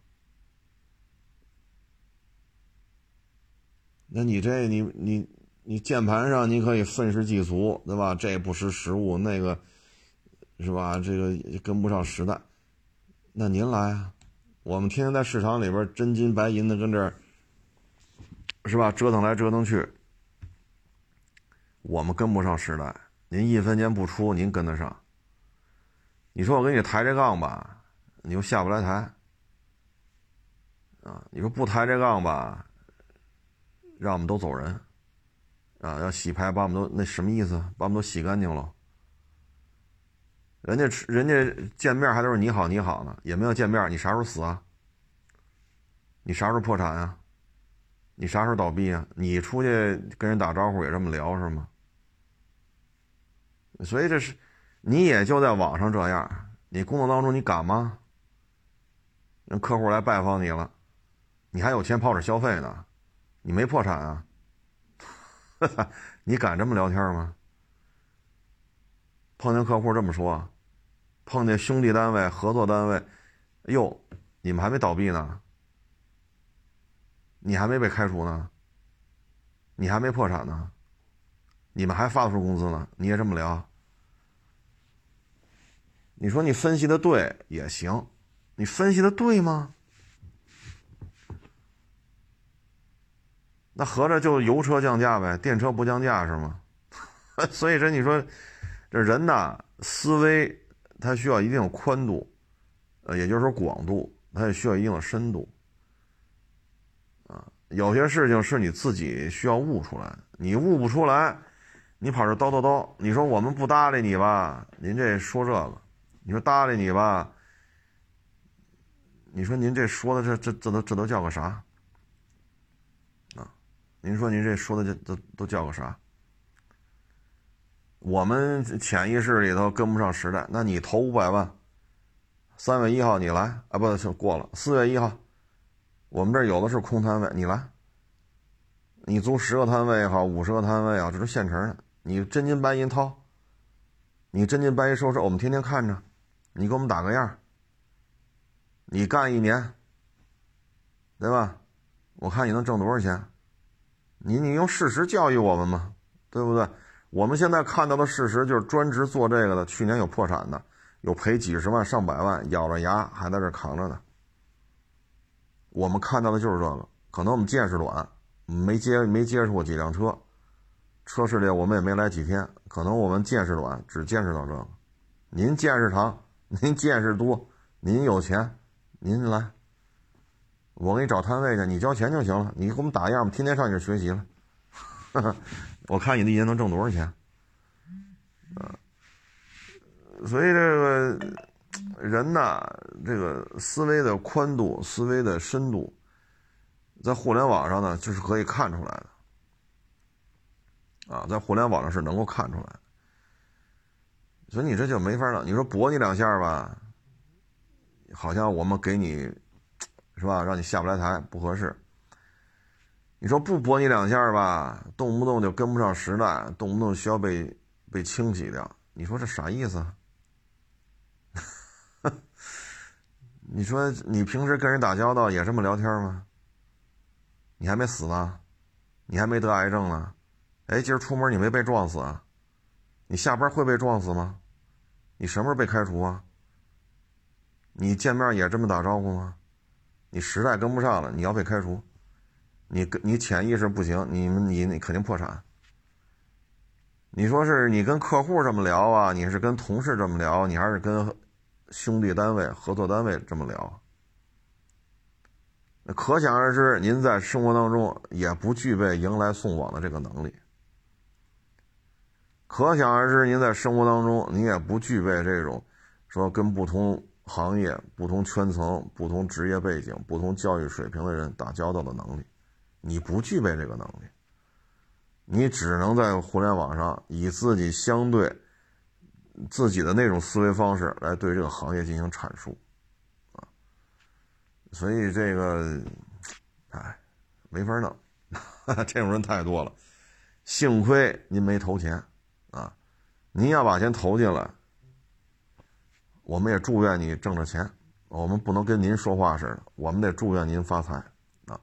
那你这你你你键盘上你可以愤世嫉俗，对吧？这不识时务，那个是吧？这个跟不上时代。那您来啊，我们天天在市场里边真金白银的跟这儿，是吧？折腾来折腾去，我们跟不上时代。您一分钱不出，您跟得上？你说我给你抬这杠吧，你又下不来台啊！你说不抬这杠吧，让我们都走人啊！要洗牌，把我们都那什么意思？把我们都洗干净了。人家人家见面还都是你好你好呢，也没有见面。你啥时候死啊？你啥时候破产啊？你啥时候倒闭啊？你出去跟人打招呼也这么聊是吗？所以这是，你也就在网上这样，你工作当中你敢吗？人客户来拜访你了，你还有钱跑这消费呢，你没破产啊？你敢这么聊天吗？碰见客户这么说，碰见兄弟单位、合作单位，哟，你们还没倒闭呢？你还没被开除呢，你还没破产呢，你们还发不出工资呢，你也这么聊？你说你分析的对也行，你分析的对吗？那合着就油车降价呗，电车不降价是吗？所以这你说这人呐，思维它需要一定有宽度，呃，也就是说广度，它也需要一定的深度。有些事情是你自己需要悟出来，你悟不出来，你跑这叨叨叨，你说我们不搭理你吧，您这说这个，你说搭理你吧，你说您这说的这这这都这都叫个啥啊？您说您这说的这都都叫个啥？我们潜意识里头跟不上时代，那你投五百万，三月一号你来啊，不就过了，四月一号。我们这有的是空摊位，你来，你租十个摊位也好，五十个摊位也好，这都现成的。你真金白银掏，你真金白银收拾，我们天天看着，你给我们打个样。你干一年，对吧？我看你能挣多少钱？你你用事实教育我们嘛，对不对？我们现在看到的事实就是专职做这个的，去年有破产的，有赔几十万上百万，咬着牙还在这扛着呢。我们看到的就是这个，可能我们见识短，没接没接触过几辆车，车市里我们也没来几天，可能我们见识短，只见识到这个。您见识长，您见识多，您有钱，您来，我给你找摊位去，你交钱就行了，你给我们打样，我们天天上你这学习了。我看你的一年能挣多少钱？呃，所以这个。人呐，这个思维的宽度、思维的深度，在互联网上呢，就是可以看出来的。啊，在互联网上是能够看出来的。所以你这就没法了。你说搏你两下吧，好像我们给你，是吧？让你下不来台不合适。你说不搏你两下吧，动不动就跟不上时代，动不动需要被被清洗掉，你说这啥意思啊？你说你平时跟人打交道也这么聊天吗？你还没死呢，你还没得癌症呢，哎，今儿出门你没被撞死啊？你下班会被撞死吗？你什么时候被开除啊？你见面也这么打招呼吗？你时代跟不上了，你要被开除，你你潜意识不行，你们你你肯定破产。你说是你跟客户这么聊啊，你是跟同事这么聊，你还是跟兄弟单位、合作单位这么聊？那可想而知，您在生活当中也不具备迎来送往的这个能力。可想而知，您在生活当中你也不具备这种说跟不同行业、不同圈层、不同职业背景、不同教育水平的人打交道的能力，你不具备这个能力，你只能在互联网上以自己相对自己的那种思维方式来对这个行业进行阐述啊，所以这个哎没法弄，呵呵，这种人太多了。幸亏您没投钱啊，您要把钱投进来，我们也祝愿你挣着钱，我们不能跟您说话似的，我们得祝愿您发财啊！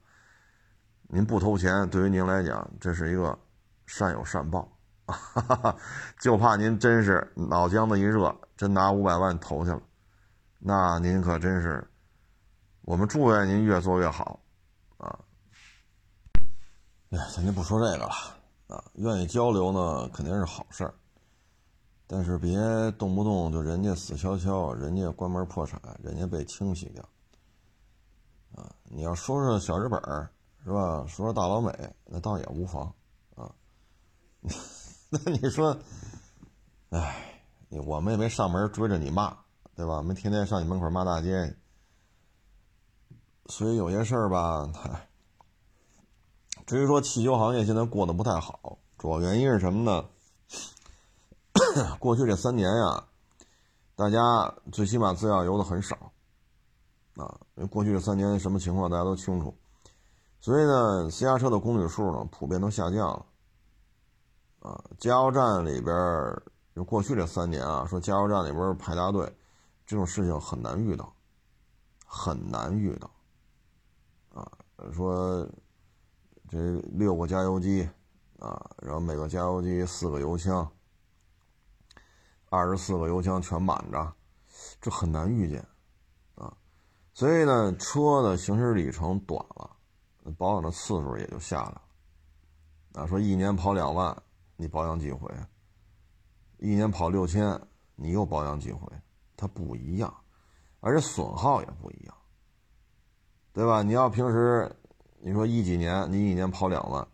您不投钱，对于您来讲，这是一个善有善报啊！就怕您真是脑浆子一热，真拿五百万投去了，那您可真是，我们祝愿您越做越好啊！哎，咱就不说这个了啊！愿意交流呢，肯定是好事儿。但是别动不动就人家死翘翘，人家关门破产，人家被清洗掉，啊！你要说说小日本是吧？说说大老美，那倒也无妨啊。那你说，哎，我们也没上门追着你骂，对吧？没天天上你门口骂大街。所以有些事儿吧，至于说汽修行业现在过得不太好，主要原因是什么呢？过去这三年呀，大家最起码资料游的很少啊，因为过去这三年什么情况大家都清楚，所以呢，私家车的公里数呢普遍都下降了啊。加油站里边，就过去这三年啊，说加油站里边排大队这种事情很难遇到，很难遇到啊。说这六个加油机啊，然后每个加油机四个油箱。二十四个油箱全满着，这很难遇见啊，所以呢，车的行驶里程短了，保养的次数也就下来了啊。说一年跑两万，你保养几回？一年跑六千，你又保养几回？它不一样，而且损耗也不一样，对吧？你要平时你说一几年，你一年跑两万，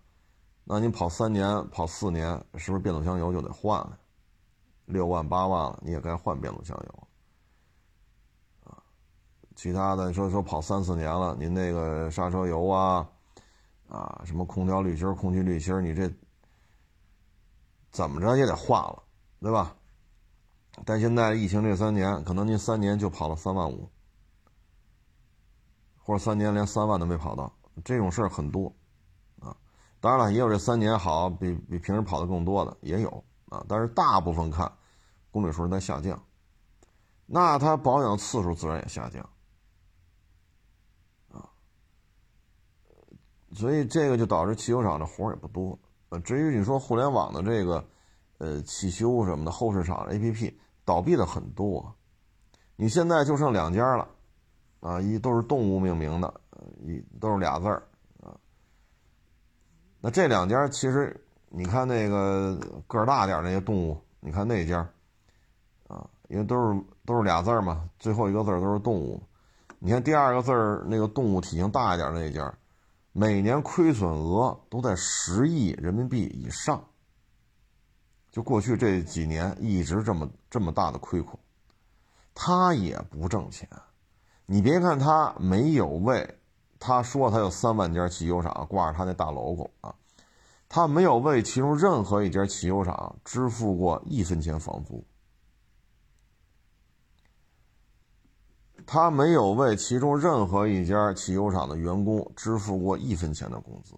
那你跑三年、跑四年，是不是变速箱油就得换了？六万八万了，你也该换变速箱油了啊。其他的说说跑三四年了，您那个刹车油啊，啊什么空调滤芯、空气滤芯，你这怎么着也得换了，对吧？但现在疫情这三年，可能您三年就跑了三万五，或者三年连三万都没跑到，这种事儿很多啊。当然了，也有这三年好比比平时跑的更多的也有啊，但是大部分看。公里数在下降，那它保养次数自然也下降啊，所以这个就导致汽修厂的活也不多。呃，至于你说互联网的这个呃汽修什么的后市场 A P P 倒闭的很多，你现在就剩两家了啊，一都是动物命名的，一都是俩字儿啊。那这两家其实你看那个个儿大点那些动物，你看那家。啊，因为都是都是俩字儿嘛，最后一个字儿都是动物。你看第二个字儿那个动物体型大一点那一家，每年亏损额都在十亿人民币以上。就过去这几年一直这么这么大的亏空，他也不挣钱。你别看他没有为，他说他有三万家汽修厂挂着他那大 logo 啊，他没有为其中任何一家汽修厂支付过一分钱房租，他没有为其中任何一家汽修厂的员工支付过一分钱的工资，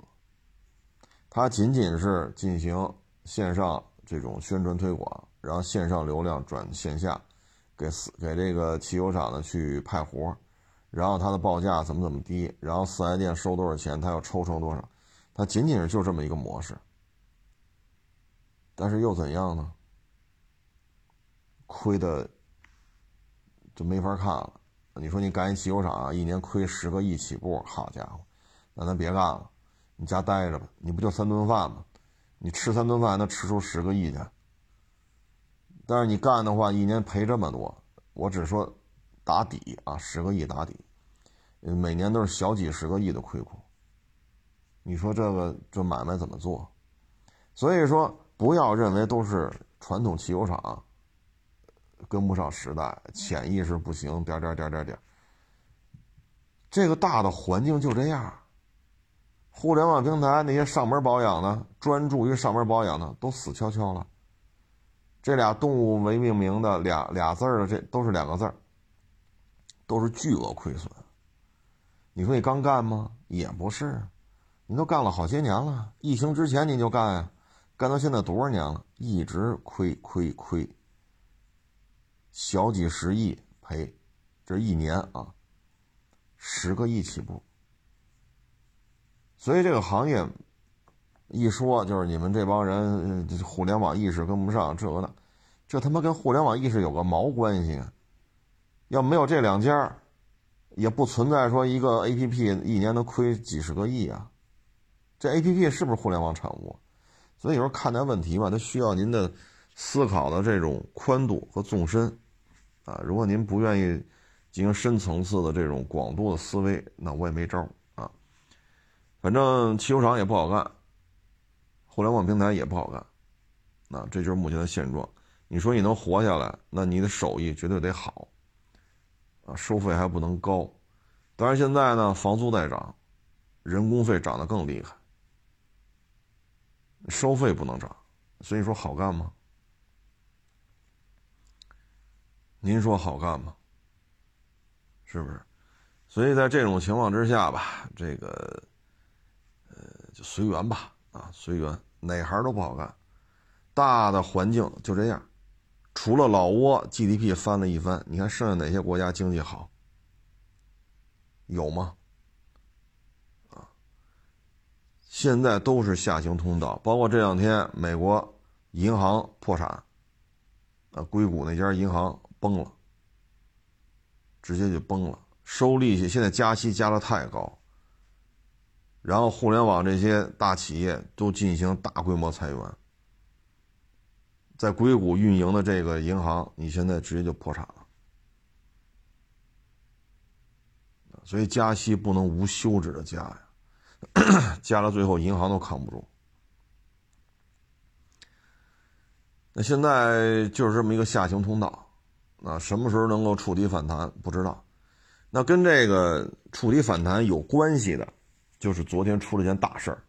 他仅仅是进行线上这种宣传推广，然后线上流量转线下，给给这个汽修厂呢去派活，然后它的报价怎么怎么低，然后四 S店收多少钱，它要抽成多少，它仅仅是就这么一个模式。但是又怎样呢？亏的就没法看了。你说你干一汽修厂，一年亏十个亿起步，好家伙，那咱别干了，你家待着吧，你不就三顿饭吗？你吃三顿饭，那吃出十个亿去。但是你干的话，一年赔这么多，我只说打底啊，十个亿打底，每年都是小几十个亿的亏空。你说这个这买卖怎么做？所以说，不要认为都是传统汽油厂跟不上时代，潜意识不行，点点点点点。这个大的环境就这样，互联网平台那些上门保养的，专注于上门保养的，都死翘翘了。这俩动物为命名的俩俩字儿的，这都是两个字儿，都是巨额亏损。你说你刚干吗？也不是，你都干了好些年了，疫情之前你就干呀，干到现在多少年了，一直亏亏亏，小几十亿赔，这一年啊，十个亿起步。所以这个行业一说就是你们这帮人互联网意识跟不上，这个的，这他妈跟互联网意识有个毛关系啊！要没有这两家，也不存在说一个 A P P 一年能亏几十个亿啊！这 A P P 是不是互联网产物？所以有时候看待问题吧，它需要您的思考的这种宽度和纵深啊。如果您不愿意进行深层次的这种广度的思维，那我也没招啊。反正汽修厂也不好干。互联网平台也不好干，那这就是目前的现状。你说你能活下来，那你的手艺绝对得好，啊，收费还不能高。当然现在呢，房租在涨，人工费涨得更厉害，收费不能涨，所以说好干吗？您说好干吗？是不是？所以在这种情况之下吧，这个，呃，就随缘吧。啊，随缘，哪行都不好干，大的环境就这样。除了老挝 G D P 翻了一番，你看剩下哪些国家经济好？有吗？啊，现在都是下行通道，包括这两天美国银行破产，啊，硅谷那家银行崩了，直接就崩了，收利息，现在加息加得太高。然后互联网这些大企业都进行大规模裁员，在硅谷运营的这个银行，你现在直接就破产了。所以加息不能无休止的加呀，加到最后银行都扛不住。那现在就是这么一个下行通道，啊，什么时候能够触底反弹不知道。那跟这个触底反弹有关系的，就是昨天出了件大事儿，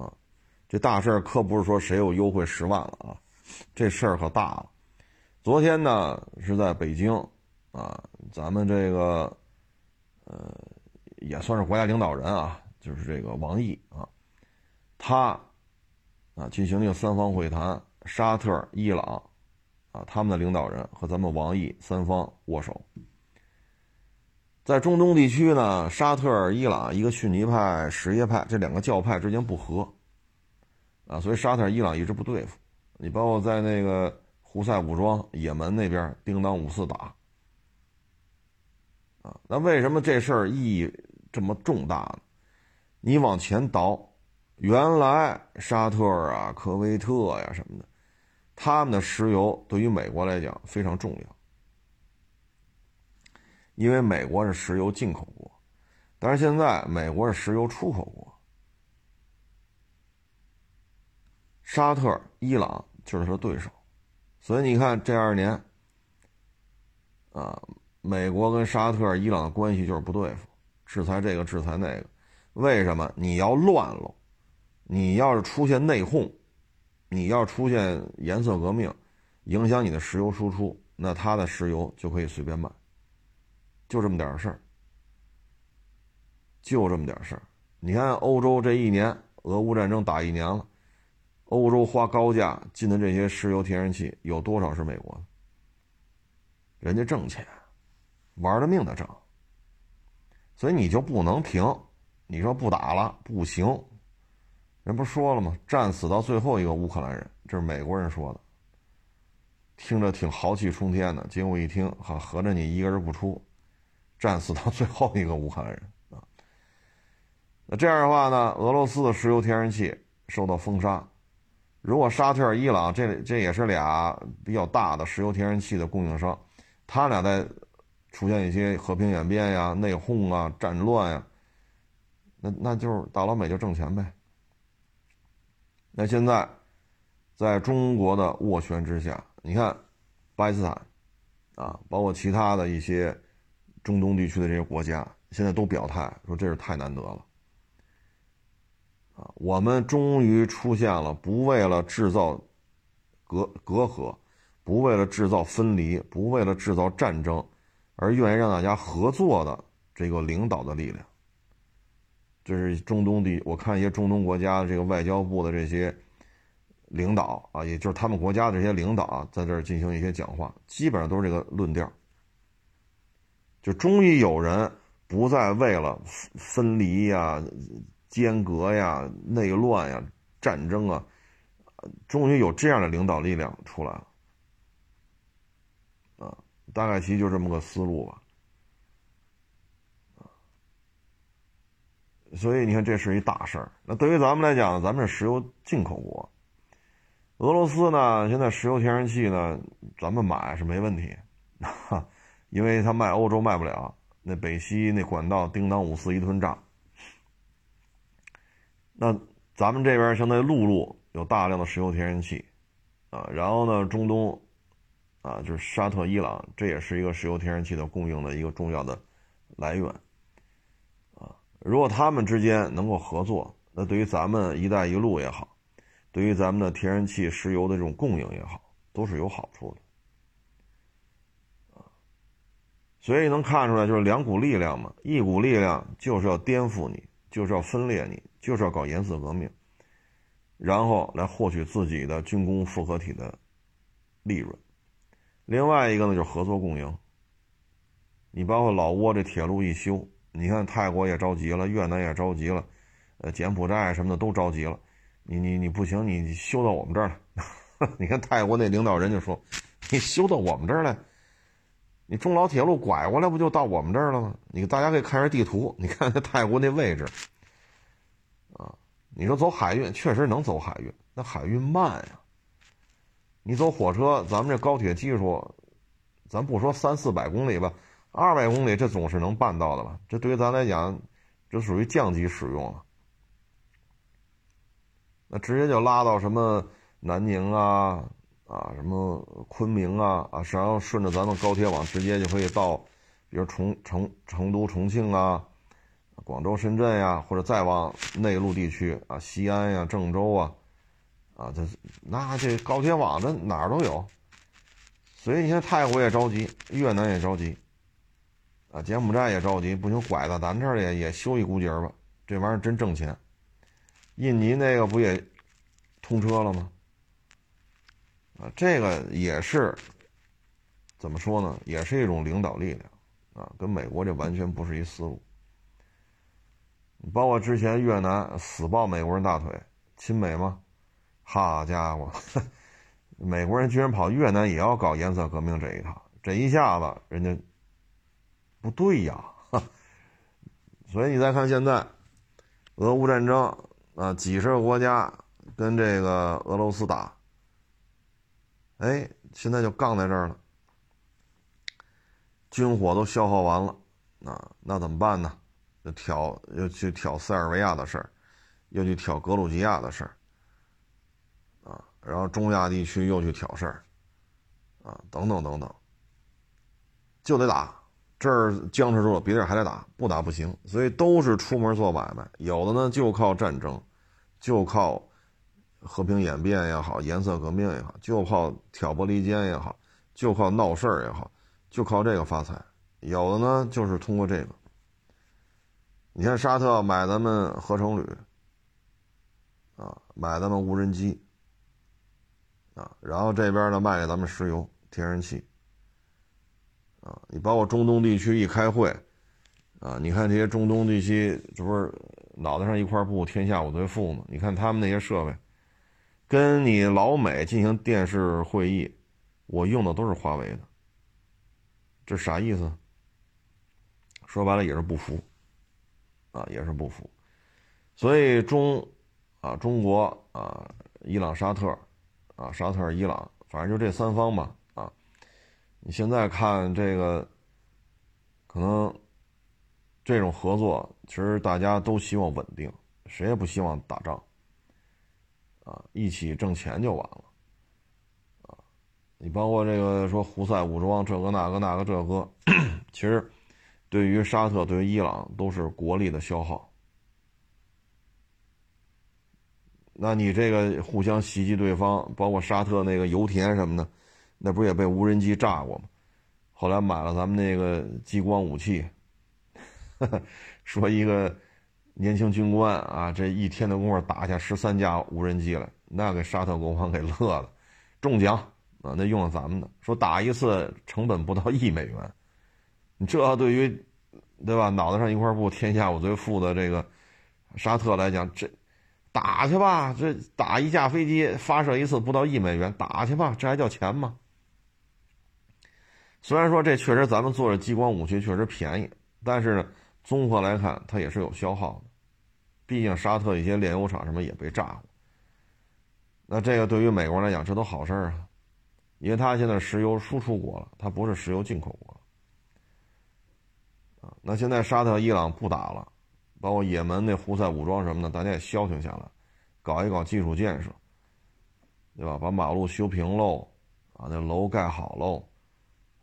啊，这大事儿可不是说谁有优惠十万了啊，这事儿可大了。昨天呢是在北京，啊，咱们这个，呃，也算是国家领导人啊，就是这个王毅啊，他啊进行了三方会谈，沙特、伊朗啊他们的领导人和咱们王毅三方握手。在中东地区呢，沙特、伊朗一个逊尼派、什叶派这两个教派之间不和，啊，所以沙特、伊朗一直不对付。你包括在那个胡塞武装、也门那边叮当五四打，啊，那为什么这事儿意义这么重大呢？你往前倒，原来沙特啊、科威特呀、啊、什么的，他们的石油对于美国来讲非常重要。因为美国是石油进口国，但是现在美国是石油出口国。沙特、伊朗就是他的对手，所以你看这二年，啊，美国跟沙特、伊朗的关系就是不对付，制裁这个，制裁那个。为什么？你要乱了，你要是出现内讧，你要出现颜色革命，影响你的石油输出，那他的石油就可以随便卖。就这么点事儿，就这么点事儿。你看欧洲这一年，俄乌战争打一年了，欧洲花高价进的这些石油天然气有多少是美国的？人家挣钱，玩了命的挣，所以你就不能停。你说不打了不行，人不是说了吗？战死到最后一个乌克兰人，这是美国人说的，听着挺豪气冲天的，结果一听哈，合着你一个人不出，战死到最后一个乌克兰人啊。那这样的话呢，俄罗斯的石油天然气受到封杀。如果沙特尔、伊朗这这也是俩比较大的石油天然气的供应商，他俩在出现一些和平演变呀、内讧啊、战乱呀，那那就是大老美就挣钱呗。那现在在中国的斡旋之下，你看巴基斯坦啊，包括其他的一些中东地区的这些国家，现在都表态说这是太难得了。我们终于出现了不为了制造隔隔阂，不为了制造分离，不为了制造战争，而愿意让大家合作的这个领导的力量。这是中东地，我看一些中东国家这个外交部的这些领导啊，也就是他们国家的这些领导啊，在这儿进行一些讲话，基本上都是这个论调。就终于有人不再为了分离啊、间隔呀、内乱呀、战争啊，终于有这样的领导力量出来了，啊，大概其就这么个思路吧。所以你看，这是一大事儿。那对于咱们来讲，咱们是石油进口国，俄罗斯呢，现在石油天然气呢，咱们买是没问题，因为它卖欧洲卖不了，那北溪那管道叮当五四一吨炸。那咱们这边相对陆路有大量的石油天然气啊，然后呢中东啊，就是沙特、伊朗，这也是一个石油天然气的供应的一个重要的来源啊。如果他们之间能够合作，那对于咱们一带一路也好，对于咱们的天然气、石油的这种供应也好，都是有好处的啊。所以能看出来，就是两股力量嘛，一股力量就是要颠覆你，就是要分裂你，就是要搞颜色革命，然后来获取自己的军工复合体的利润。另外一个呢，就是合作共赢。你包括老挝这铁路一修，你看泰国也着急了，越南也着急了，呃，柬埔寨什么的都着急了。你你你不行，你修到我们这儿来。你看泰国那领导人就说：“你修到我们这儿来，你中老铁路拐过来不就到我们这儿了吗？”你大家可以看下地图，你看看泰国那位置。啊，你说走海运确实能走海运，那海运慢呀。你走火车，咱们这高铁技术，咱不说三四百公里吧，二百公里这总是能办到的吧？这对于咱来讲，这属于降级使用了。那直接就拉到什么南宁啊啊，什么昆明啊啊，然后顺着咱们高铁网直接就可以到，比如重成成都、重庆啊。广州、深圳呀，或者再往内陆地区啊，西安呀、郑州啊，啊，这那这高铁网这哪儿都有。所以你看，泰国也着急，越南也着急，啊，柬埔寨也着急，不行拐到咱这儿也也修一股节吧，这玩意儿真挣钱。印尼那个不也通车了吗？啊，这个也是怎么说呢？也是一种领导力量啊，跟美国这完全不是一思路。包括之前越南死抱美国人大腿，亲美吗？好家伙，美国人居然跑越南也要搞颜色革命这一套，这一下子人家不对呀。所以你再看现在俄乌战争啊，几十个国家跟这个俄罗斯打，哎，现在就杠在这儿了，军火都消耗完了啊，那怎么办呢？就挑又去挑塞尔维亚的事儿，又去挑格鲁吉亚的事儿，啊，然后中亚地区又去挑事儿，啊，等等等等，就得打，这儿僵持住了，别地儿还得打，不打不行，所以都是出门做买卖，有的呢就靠战争，就靠和平演变也好，颜色革命也好，就靠挑拨离间也好，就靠闹事儿也好，就靠这个发财，有的呢就是通过这个。你看沙特买咱们合成铝啊，买咱们无人机啊，然后这边呢卖给咱们石油、天然气，啊，你包括中东地区一开会，啊，你看这些中东地区，这不是脑袋上一块布，天下我最富嘛？你看他们那些设备，跟你老美进行电视会议，我用的都是华为的，这啥意思？说白了也是不服，啊，也是不服，所以中啊中国啊伊朗沙特。啊，沙特、伊朗，反正就这三方吧。啊，你现在看这个，可能这种合作，其实大家都希望稳定，谁也不希望打仗。啊，一起挣钱就完了。啊，你包括这个说胡塞武装这个那个那个这个，其实对于沙特、对于伊朗都是国力的消耗。那你这个互相袭击对方，包括沙特那个油田什么的，那不是也被无人机炸过吗？后来买了咱们那个激光武器，呵呵，说一个年轻军官啊，这一天的功夫打下十三架无人机来，那给沙特国王给乐了，中奖啊！那用了咱们的，说打一次成本不到一美元，你这对于对吧？脑袋上一块布，天下我最富的这个沙特来讲，这。打去吧，这打一架飞机发射一次不到一美元，打去吧，这还叫钱吗？虽然说这确实咱们做着激光武器确实便宜，但是呢，综合来看它也是有消耗的，毕竟沙特一些炼油厂什么也被炸过。那这个对于美国来讲，这都好事儿啊，因为它现在石油输出国了，它不是石油进口国了。那现在沙特、伊朗不打了。包括也门那胡塞武装什么的，大家也消停下来，搞一搞基础建设，对吧？把马路修平喽，啊，那楼盖好喽，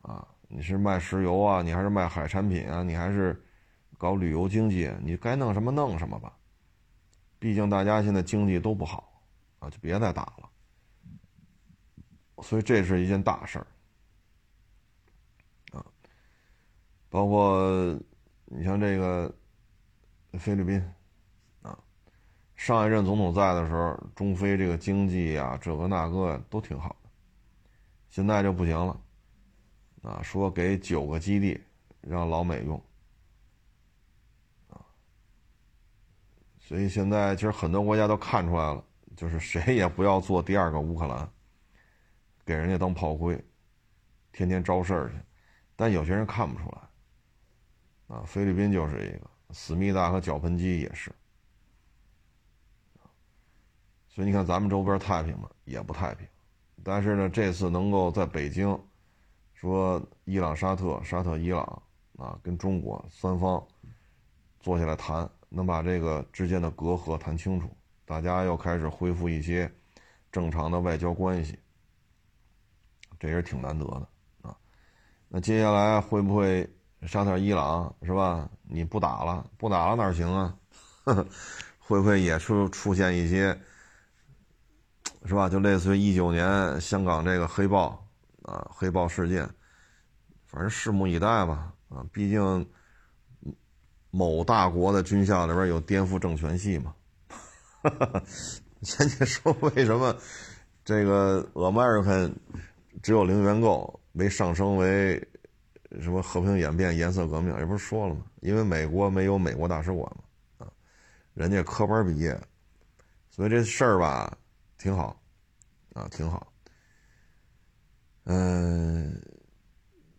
啊，你是卖石油啊，你还是卖海产品啊，你还是搞旅游经济，你该弄什么弄什么吧。毕竟大家现在经济都不好啊，就别再打了。所以这是一件大事儿啊。包括你像这个。菲律宾，啊，上一任总统在的时候，中非这个经济啊，这个那个都挺好的，现在就不行了，啊，说给九个基地让老美用，啊，所以现在其实很多国家都看出来了，就是谁也不要做第二个乌克兰，给人家当炮灰，天天招事儿去，但有些人看不出来，啊，菲律宾就是一个。思密达和绞盆机也是，所以你看咱们周边太平嘛，也不太平。但是呢，这次能够在北京说伊朗沙特、沙特伊朗啊，跟中国三方坐下来谈，能把这个之间的隔阂谈清楚，大家又开始恢复一些正常的外交关系，这也是挺难得的啊。那接下来会不会？沙特、伊朗是吧？你不打了，不打了哪行啊？呵呵，会不会也出出现一些是吧？就类似于一九年香港这个黑豹啊，黑豹事件，反正拭目以待吧啊！毕竟某大国的军校里边有颠覆政权系嘛。哈哈，前几说为什么这个 American 只有零元购没上升为？什么和平演变、颜色革命，也不是说了吗？因为美国没有美国大使馆嘛，啊，人家科班毕业，所以这事儿吧，挺好，啊，挺好。嗯，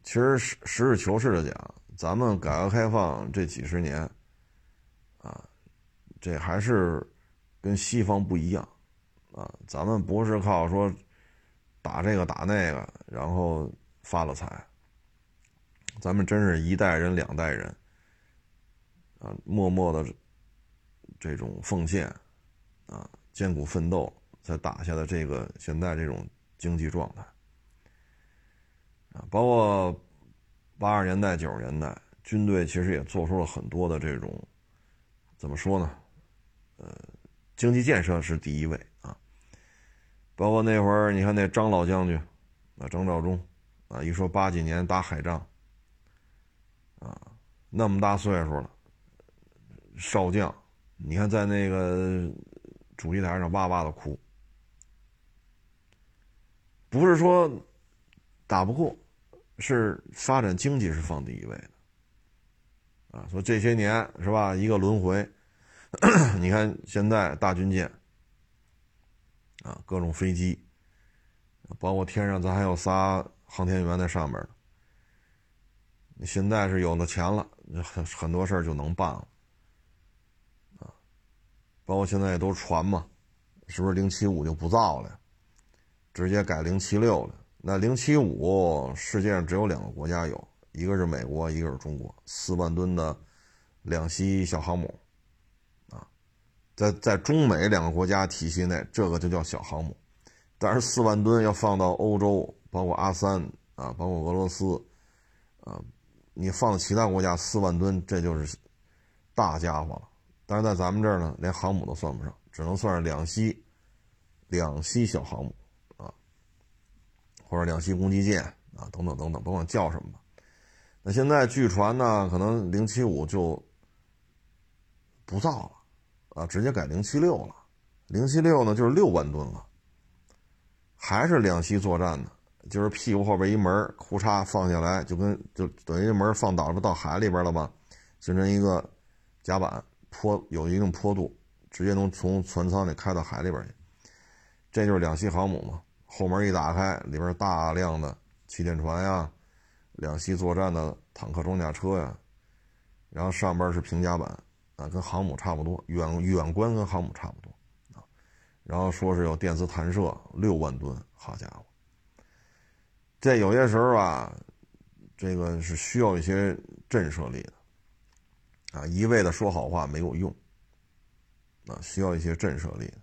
其实实事求是的讲，咱们改革开放这几十年，啊，这还是跟西方不一样，啊，咱们不是靠说打这个打那个，然后发了财。咱们真是一代人两代人啊，默默的这种奉献啊，艰苦奋斗才打下的这个现在这种经济状态啊，包括八十年代九十年代，军队其实也做出了很多的这种怎么说呢？呃，经济建设是第一位啊，包括那会儿你看那张老将军啊，张召忠啊，一说八几年打海战。啊，那么大岁数了，少将，你看在那个主席台上哇哇的哭，不是说打不过，是发展经济是放第一位的啊。所以这些年是吧，一个轮回，咳咳你看现在大军舰啊，各种飞机，包括天上咱还有仨航天员在上面呢。你现在是有了钱了，很很多事儿就能办了啊。包括现在也都船嘛，是不是零七五就不造了，直接改零七六了。那零七五世界上只有两个国家有，一个是美国，一个是中国，四万吨的两栖小航母啊，在在中美两个国家体系内，这个就叫小航母。但是四万吨要放到欧洲，包括阿三啊，包括俄罗斯啊，你放其他国家四万吨，这就是大家伙了。但是在咱们这儿呢，连航母都算不上，只能算是两栖两栖小航母。或者两栖攻击舰啊，等等等等，甭管叫什么吧。那现在据传呢，可能零七五就不造了啊，直接改零七六了。零七六呢就是六万吨了，还是两栖作战呢，就是屁股后边一门，裤衩放下来，就跟就等于门放倒了，不到海里边了吗？形成一个甲板，坡有一定坡度，直接能从船舱里开到海里边去。这就是两栖航母嘛。后门一打开，里边大量的气垫船呀，两栖作战的坦克装甲车呀，然后上边是平甲板啊，跟航母差不多，远远观跟航母差不多啊。然后说是有电磁弹射六万吨，好家伙！这有些时候啊，这个是需要一些震慑力的啊，一味的说好话没有用啊，需要一些震慑力的。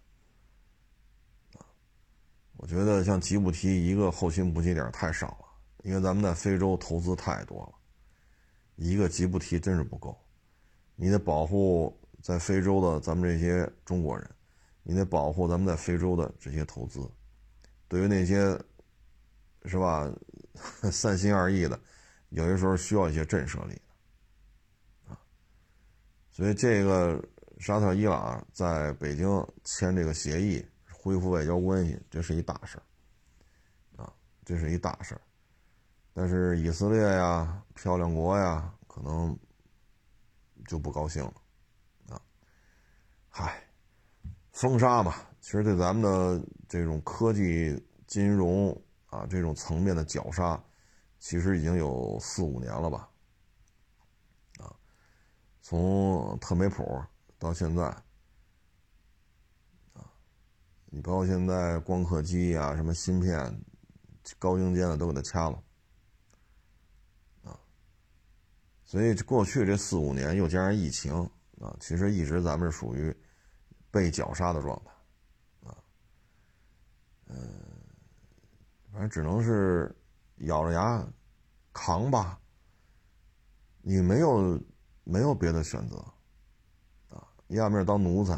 我觉得像吉布提一个后勤补给点太少了，因为咱们在非洲投资太多了，一个吉布提真是不够。你得保护在非洲的咱们这些中国人，你得保护咱们在非洲的这些投资。对于那些是吧三心二意的，有些时候需要一些震慑力的啊。所以这个沙特伊朗在北京签这个协议，恢复外交关系，这是一大事儿啊，这是一大事儿。但是以色列呀、漂亮国呀，可能就不高兴了啊。嗨，封杀嘛，其实对咱们的这种科技、金融啊这种层面的绞杀，其实已经有四五年了吧？啊，从特梅普到现在。你包括现在光刻机啊，什么芯片、高精尖的都给它掐了啊。所以过去这四五年又加上疫情啊，其实一直咱们是属于被绞杀的状态啊。嗯、呃，反正只能是咬着牙扛吧，你没有没有别的选择啊，要么当奴才，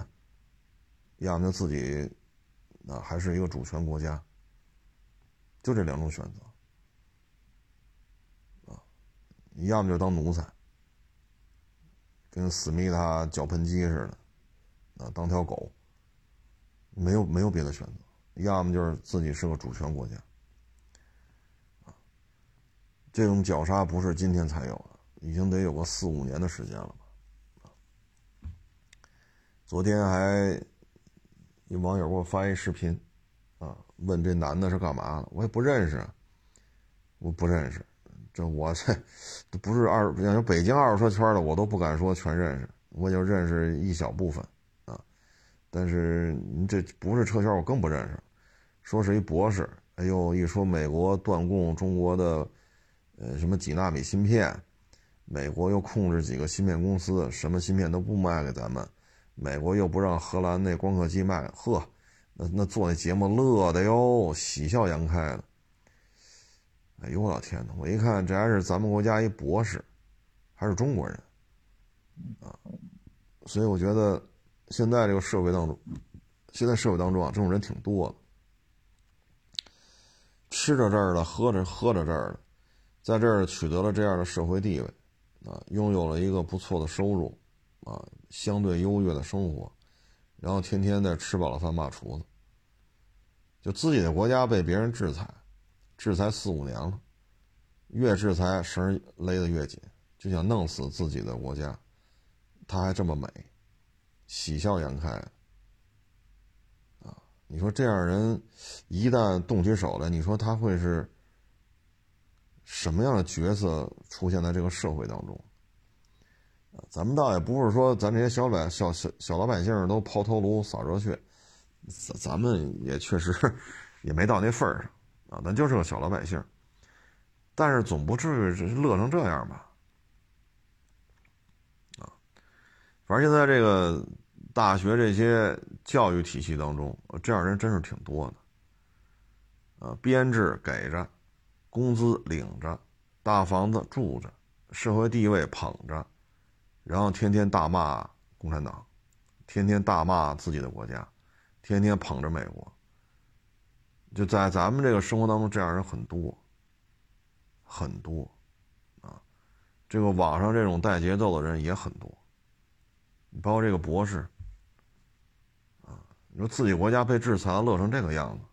要么自己。那还是一个主权国家，就这两种选择啊，你要么就当奴才，跟思密达搅盆机似的啊，当条狗，没有没有别的选择，要么就是自己是个主权国家啊。这种绞杀不是今天才有的，已经得有个四五年的时间了吧、啊、昨天还有网友给我发一视频啊，问这男的是干嘛的，我也不认识，我不认识，这我这这不是二北京二手车圈的，我都不敢说全认识，我就认识一小部分啊。但是你这不是车圈，我更不认识。说是一博士，哎呦，一说美国断供中国的呃什么几纳米芯片，美国又控制几个芯片公司，什么芯片都不卖给咱们。美国又不让荷兰那光刻机卖，呵，那那做那节目乐的哟，喜笑颜开的。哎呦我老天哪！我一看这还是咱们国家一博士，还是中国人啊，所以我觉得现在这个社会当中，现在社会当中啊，这种人挺多的，吃着这儿的，喝着喝着这儿的，在这儿取得了这样的社会地位啊，拥有了一个不错的收入。啊，相对优越的生活，然后天天的吃饱了饭骂厨子，就自己的国家被别人制裁，制裁四五年了，越制裁绳勒得越紧，就想弄死自己的国家，他还这么美，喜笑颜开啊！你说这样人一旦动起手来，你说他会是什么样的角色出现在这个社会当中？咱们倒也不是说咱这些小百小小小老百姓都抛头颅扫热血，咱咱们也确实也没到那份儿上啊，咱就是个小老百姓，但是总不至于乐成这样吧？啊，反正现在这个大学这些教育体系当中，这样人真是挺多的啊，编制给着，工资领着，大房子住着，社会地位捧着，然后天天大骂共产党，天天大骂自己的国家，天天捧着美国。就在咱们这个生活当中，这样人很多很多啊，这个网上这种带节奏的人也很多，包括这个博士啊，你说自己国家被制裁乐成这个样子，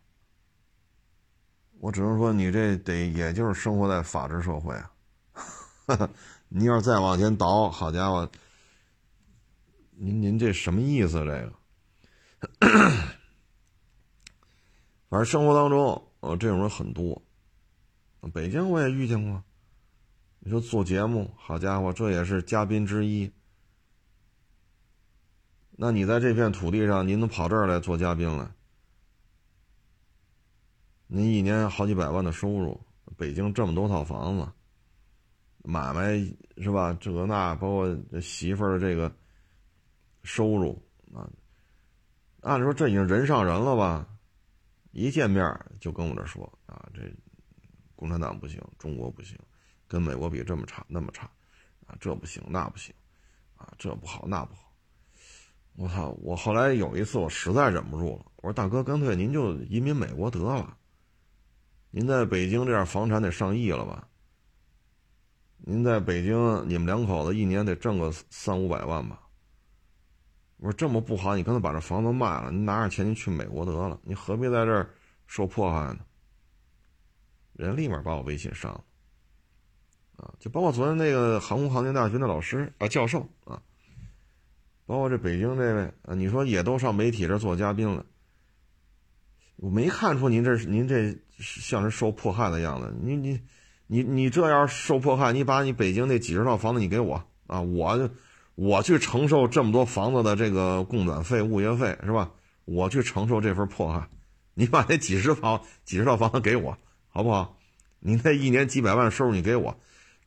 我只能说你这得也就是生活在法治社会啊，呵呵，您要是再往前倒，好家伙，您您这什么意思？这个，反正生活当中，呃、哦，这种人很多。北京我也遇见过。你说做节目，好家伙，这也是嘉宾之一。那你在这片土地上，您能跑这儿来做嘉宾来？您一年好几百万的收入，北京这么多套房子。买卖是吧？这个那包括媳妇儿的这个收入啊，按理说这已经人上人了吧？一见面就跟我这说啊，这共产党不行，中国不行，跟美国比这么差那么差啊，这不行那不行啊，这不好那不好。我操！我后来有一次我实在忍不住了，我说大哥，干脆您就移民美国得了。您在北京这样房产得上亿了吧？您在北京，你们两口子一年得挣个三五百万吧？我说这么不好，你干脆把这房子卖了，您拿着钱您去美国得了，你何必在这儿受迫害呢？人立马把我微信删了，啊，就包括昨天那个航空航天大学的老师啊教授啊，包括这北京这位啊，你说也都上媒体这做嘉宾了，我没看出您这您这像是受迫害的样子，您您。你你这样受迫害，你把你北京那几十套房子你给我啊，我我去承受这么多房子的这个供暖费、物业费是吧？我去承受这份迫害，你把那几十套几十套房子给我，好不好？你那一年几百万收入你给我，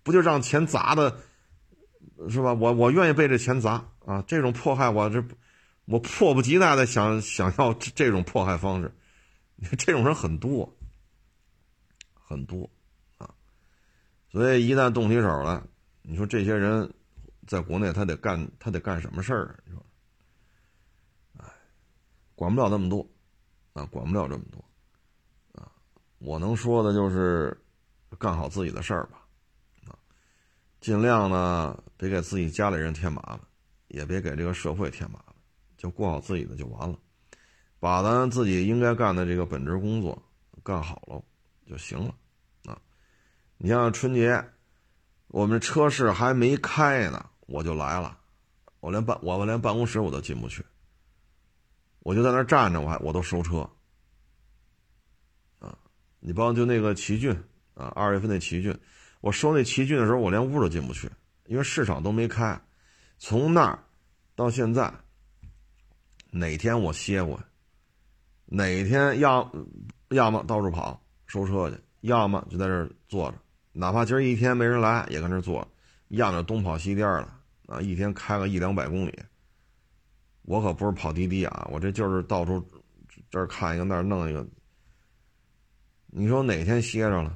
不就让钱砸的，是吧？我我愿意被这钱砸啊！这种迫害我这我迫不及待的想想要这种迫害方式，这种人很多很多。所以一旦动起手来，你说这些人在国内他得干他得干什么事儿？你说，哎，管不了那么多，啊，管不了这么多，啊，我能说的就是干好自己的事儿吧，啊，尽量呢别给自己家里人添麻烦，也别给这个社会添麻烦，就过好自己的就完了，把咱自己应该干的这个本职工作干好了就行了。你像春节，我们车市还没开呢，我就来了，我连办我连办公室我都进不去，我就在那儿站着，我还我都收车，啊，你包括就那个奇骏啊，二月份那奇骏，我收那奇骏的时候，我连屋都进不去，因为市场都没开，从那儿到现在，哪天我歇过，哪天要要么到处跑收车去，要么就在这儿坐着。哪怕今儿一天没人来也跟这坐，样着东跑西颠了啊！一天开个一两百公里，我可不是跑滴滴啊，我这就是到处这儿看一个那儿弄一个。你说哪天歇着了，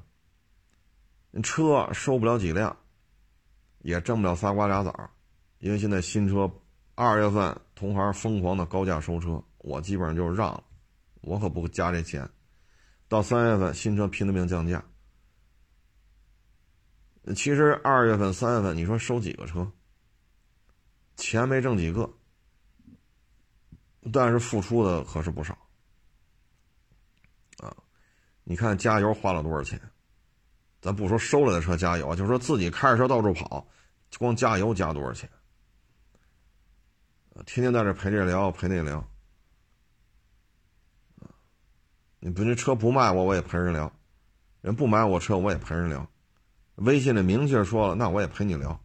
车收不了几辆，也挣不了仨瓜俩枣，因为现在新车二月份同行疯狂的高价收车，我基本上就是让了，我可不加这钱。到三月份新车拼了命降价。其实二月份三月份你说收几个车，钱没挣几个，但是付出的可是不少啊。你看加油花了多少钱？咱不说收来的车加油，就是说自己开着车到处跑，光加油加多少钱？天天在这陪这聊陪那聊，你不这车不卖我我也陪人聊，人不买我车我也陪人聊，微信里明确说了，那我也陪你聊，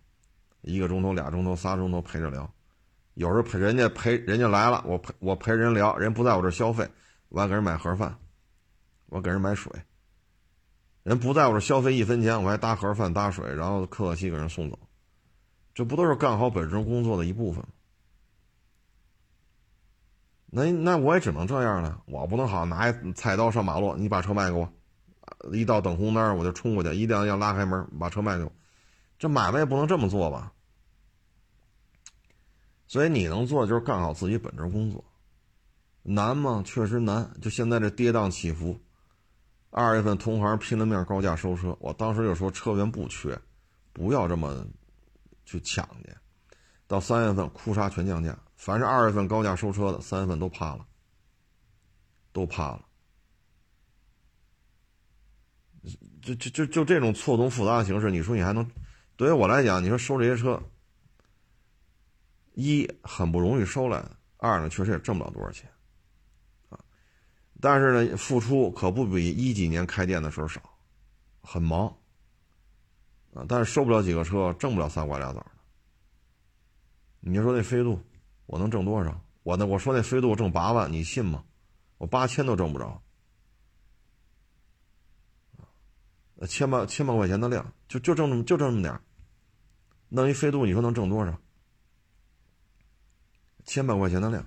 一个钟头俩钟头仨钟头陪着聊，有时候陪人家陪人家来了，我陪我陪人聊，人不在我这消费，我还给人买盒饭，我给人买水，人不在我这消费一分钱，我还搭盒饭搭水，然后客客气给人送走，这不都是干好本职工作的一部分吗？那那我也只能这样了，我不能好拿菜刀上马路，你把车卖给我，一到等红灯我就冲过去，一定要拉开门把车卖给我，这买卖不能这么做吧？所以你能做就是干好自己本职工作，难吗？确实难，就现在这跌宕起伏，二月份同行拼了命高价收车，我当时就说车源不缺，不要这么去抢去。到三月份哭杀全降价，凡是二月份高价收车的，三月份都怕了，都怕了。就就就就这种错综复杂的形式，你说你还能？对于我来讲，你说收这些车，一很不容易收来的，二呢确实也挣不了多少钱，啊，但是呢付出可不比一几年开店的时候少，很忙，啊，但是收不了几个车，挣不了三瓜俩枣的。你就说那飞度。我能挣多少？我那我说那飞度挣八万，你信吗？我八千都挣不着，千把千把块钱的量，就就挣这么就挣这么点儿，弄一飞度，你说能挣多少？千把块钱的量，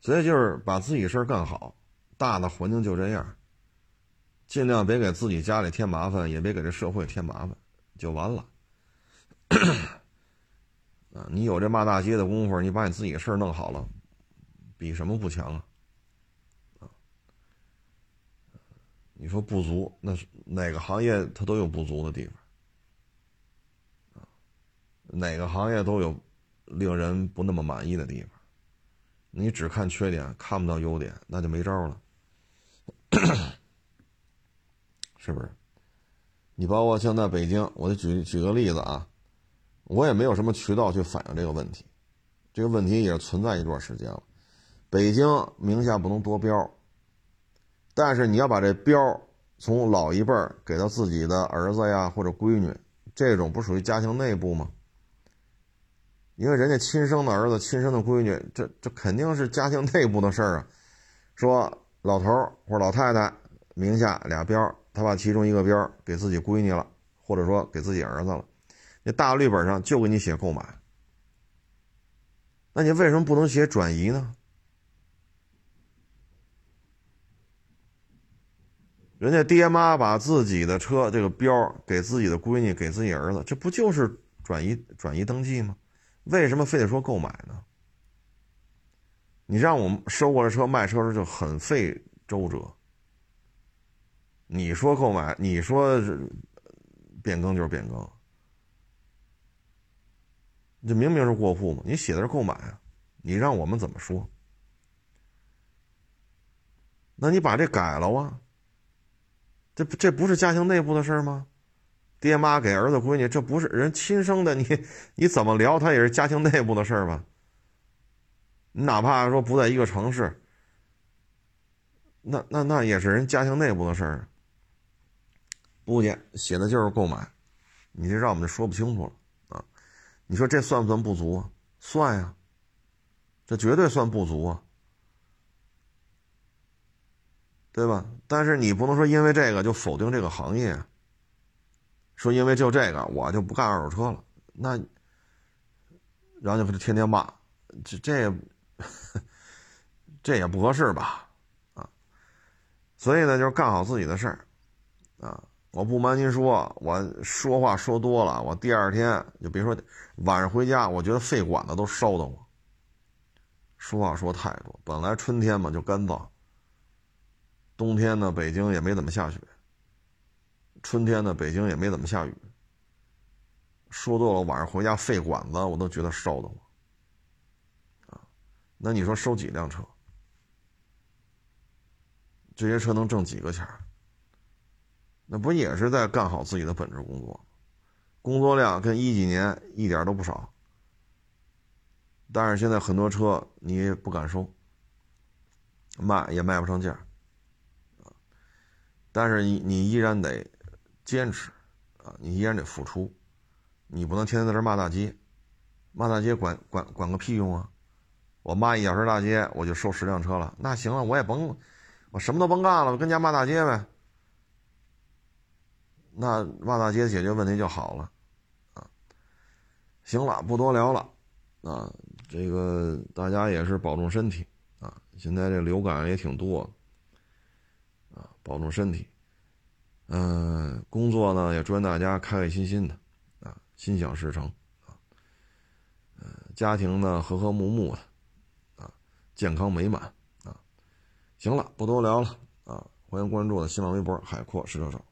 所以就是把自己事儿干好，大的环境就这样，尽量别给自己家里添麻烦，也别给这社会添麻烦，就完了。啊，你有这骂大街的功夫，你把你自己事儿弄好了，比什么不强啊？啊，你说不足，那是哪个行业它都有不足的地方，啊，哪个行业都有令人不那么满意的地方。你只看缺点，看不到优点，那就没招了，是不是？你包括像在北京，我就举举个例子啊。我也没有什么渠道去反映这个问题，这个问题也是存在一段时间了。北京名下不能多标，但是你要把这标从老一辈给到自己的儿子呀或者闺女，这种不属于家庭内部吗？因为人家亲生的儿子亲生的闺女，这这肯定是家庭内部的事儿啊。说老头或者老太太名下俩标，他把其中一个标给自己闺女了，或者说给自己儿子了，那大绿本上就给你写购买，那你为什么不能写转移呢？人家爹妈把自己的车这个标给自己的闺女给自己儿子，这不就是转移转移登记吗？为什么非得说购买呢？你让我们收过来车卖车的时候就很费周折，你说购买，你说变更就是变更，这明明是过户嘛，你写的是购买啊，你让我们怎么说？那你把这改了啊，这这不是家庭内部的事吗？爹妈给儿子闺女，这不是人亲生的，你你怎么聊他也是家庭内部的事吧？你哪怕说不在一个城市，那那那也是人家庭内部的事儿。不去写的就是购买，你这让我们就说不清楚了。你说这算不算不足啊？算呀，这绝对算不足啊，对吧？但是你不能说因为这个就否定这个行业，说因为就这个我就不干二手车了，那然后就天天骂，这这这也不合适吧？啊，所以呢，就是干好自己的事儿，啊。我不瞒您说，我说话说多了，我第二天就别说晚上回家，我觉得肺管子都烧得我。说话说太多，本来春天嘛就干燥，冬天呢北京也没怎么下雪，春天呢北京也没怎么下雨。说多了晚上回家肺管子我都觉得烧得我。啊，那你说收几辆车？这些车能挣几个钱？那不也是在干好自己的本职工作，工作量跟一几年一点都不少。但是现在很多车你也不敢收，卖也卖不上价，但是你你依然得坚持啊，你依然得付出，你不能天天在这骂大街，骂大街管管管个屁用啊！我骂一小时大街，我就收十辆车了，那行了，我也甭我什么都甭干了，我跟家骂大街呗。那骂大街解决问题就好了啊！行了，不多聊了啊！这个大家也是保重身体啊！现在这流感也挺多的啊，保重身体。嗯、呃，工作呢也祝愿大家开开心心的啊，心想事成啊。呃，家庭呢和和睦睦的啊，健康美满啊。行了，不多聊了啊！欢迎关注我的新浪微博"海阔试车手"。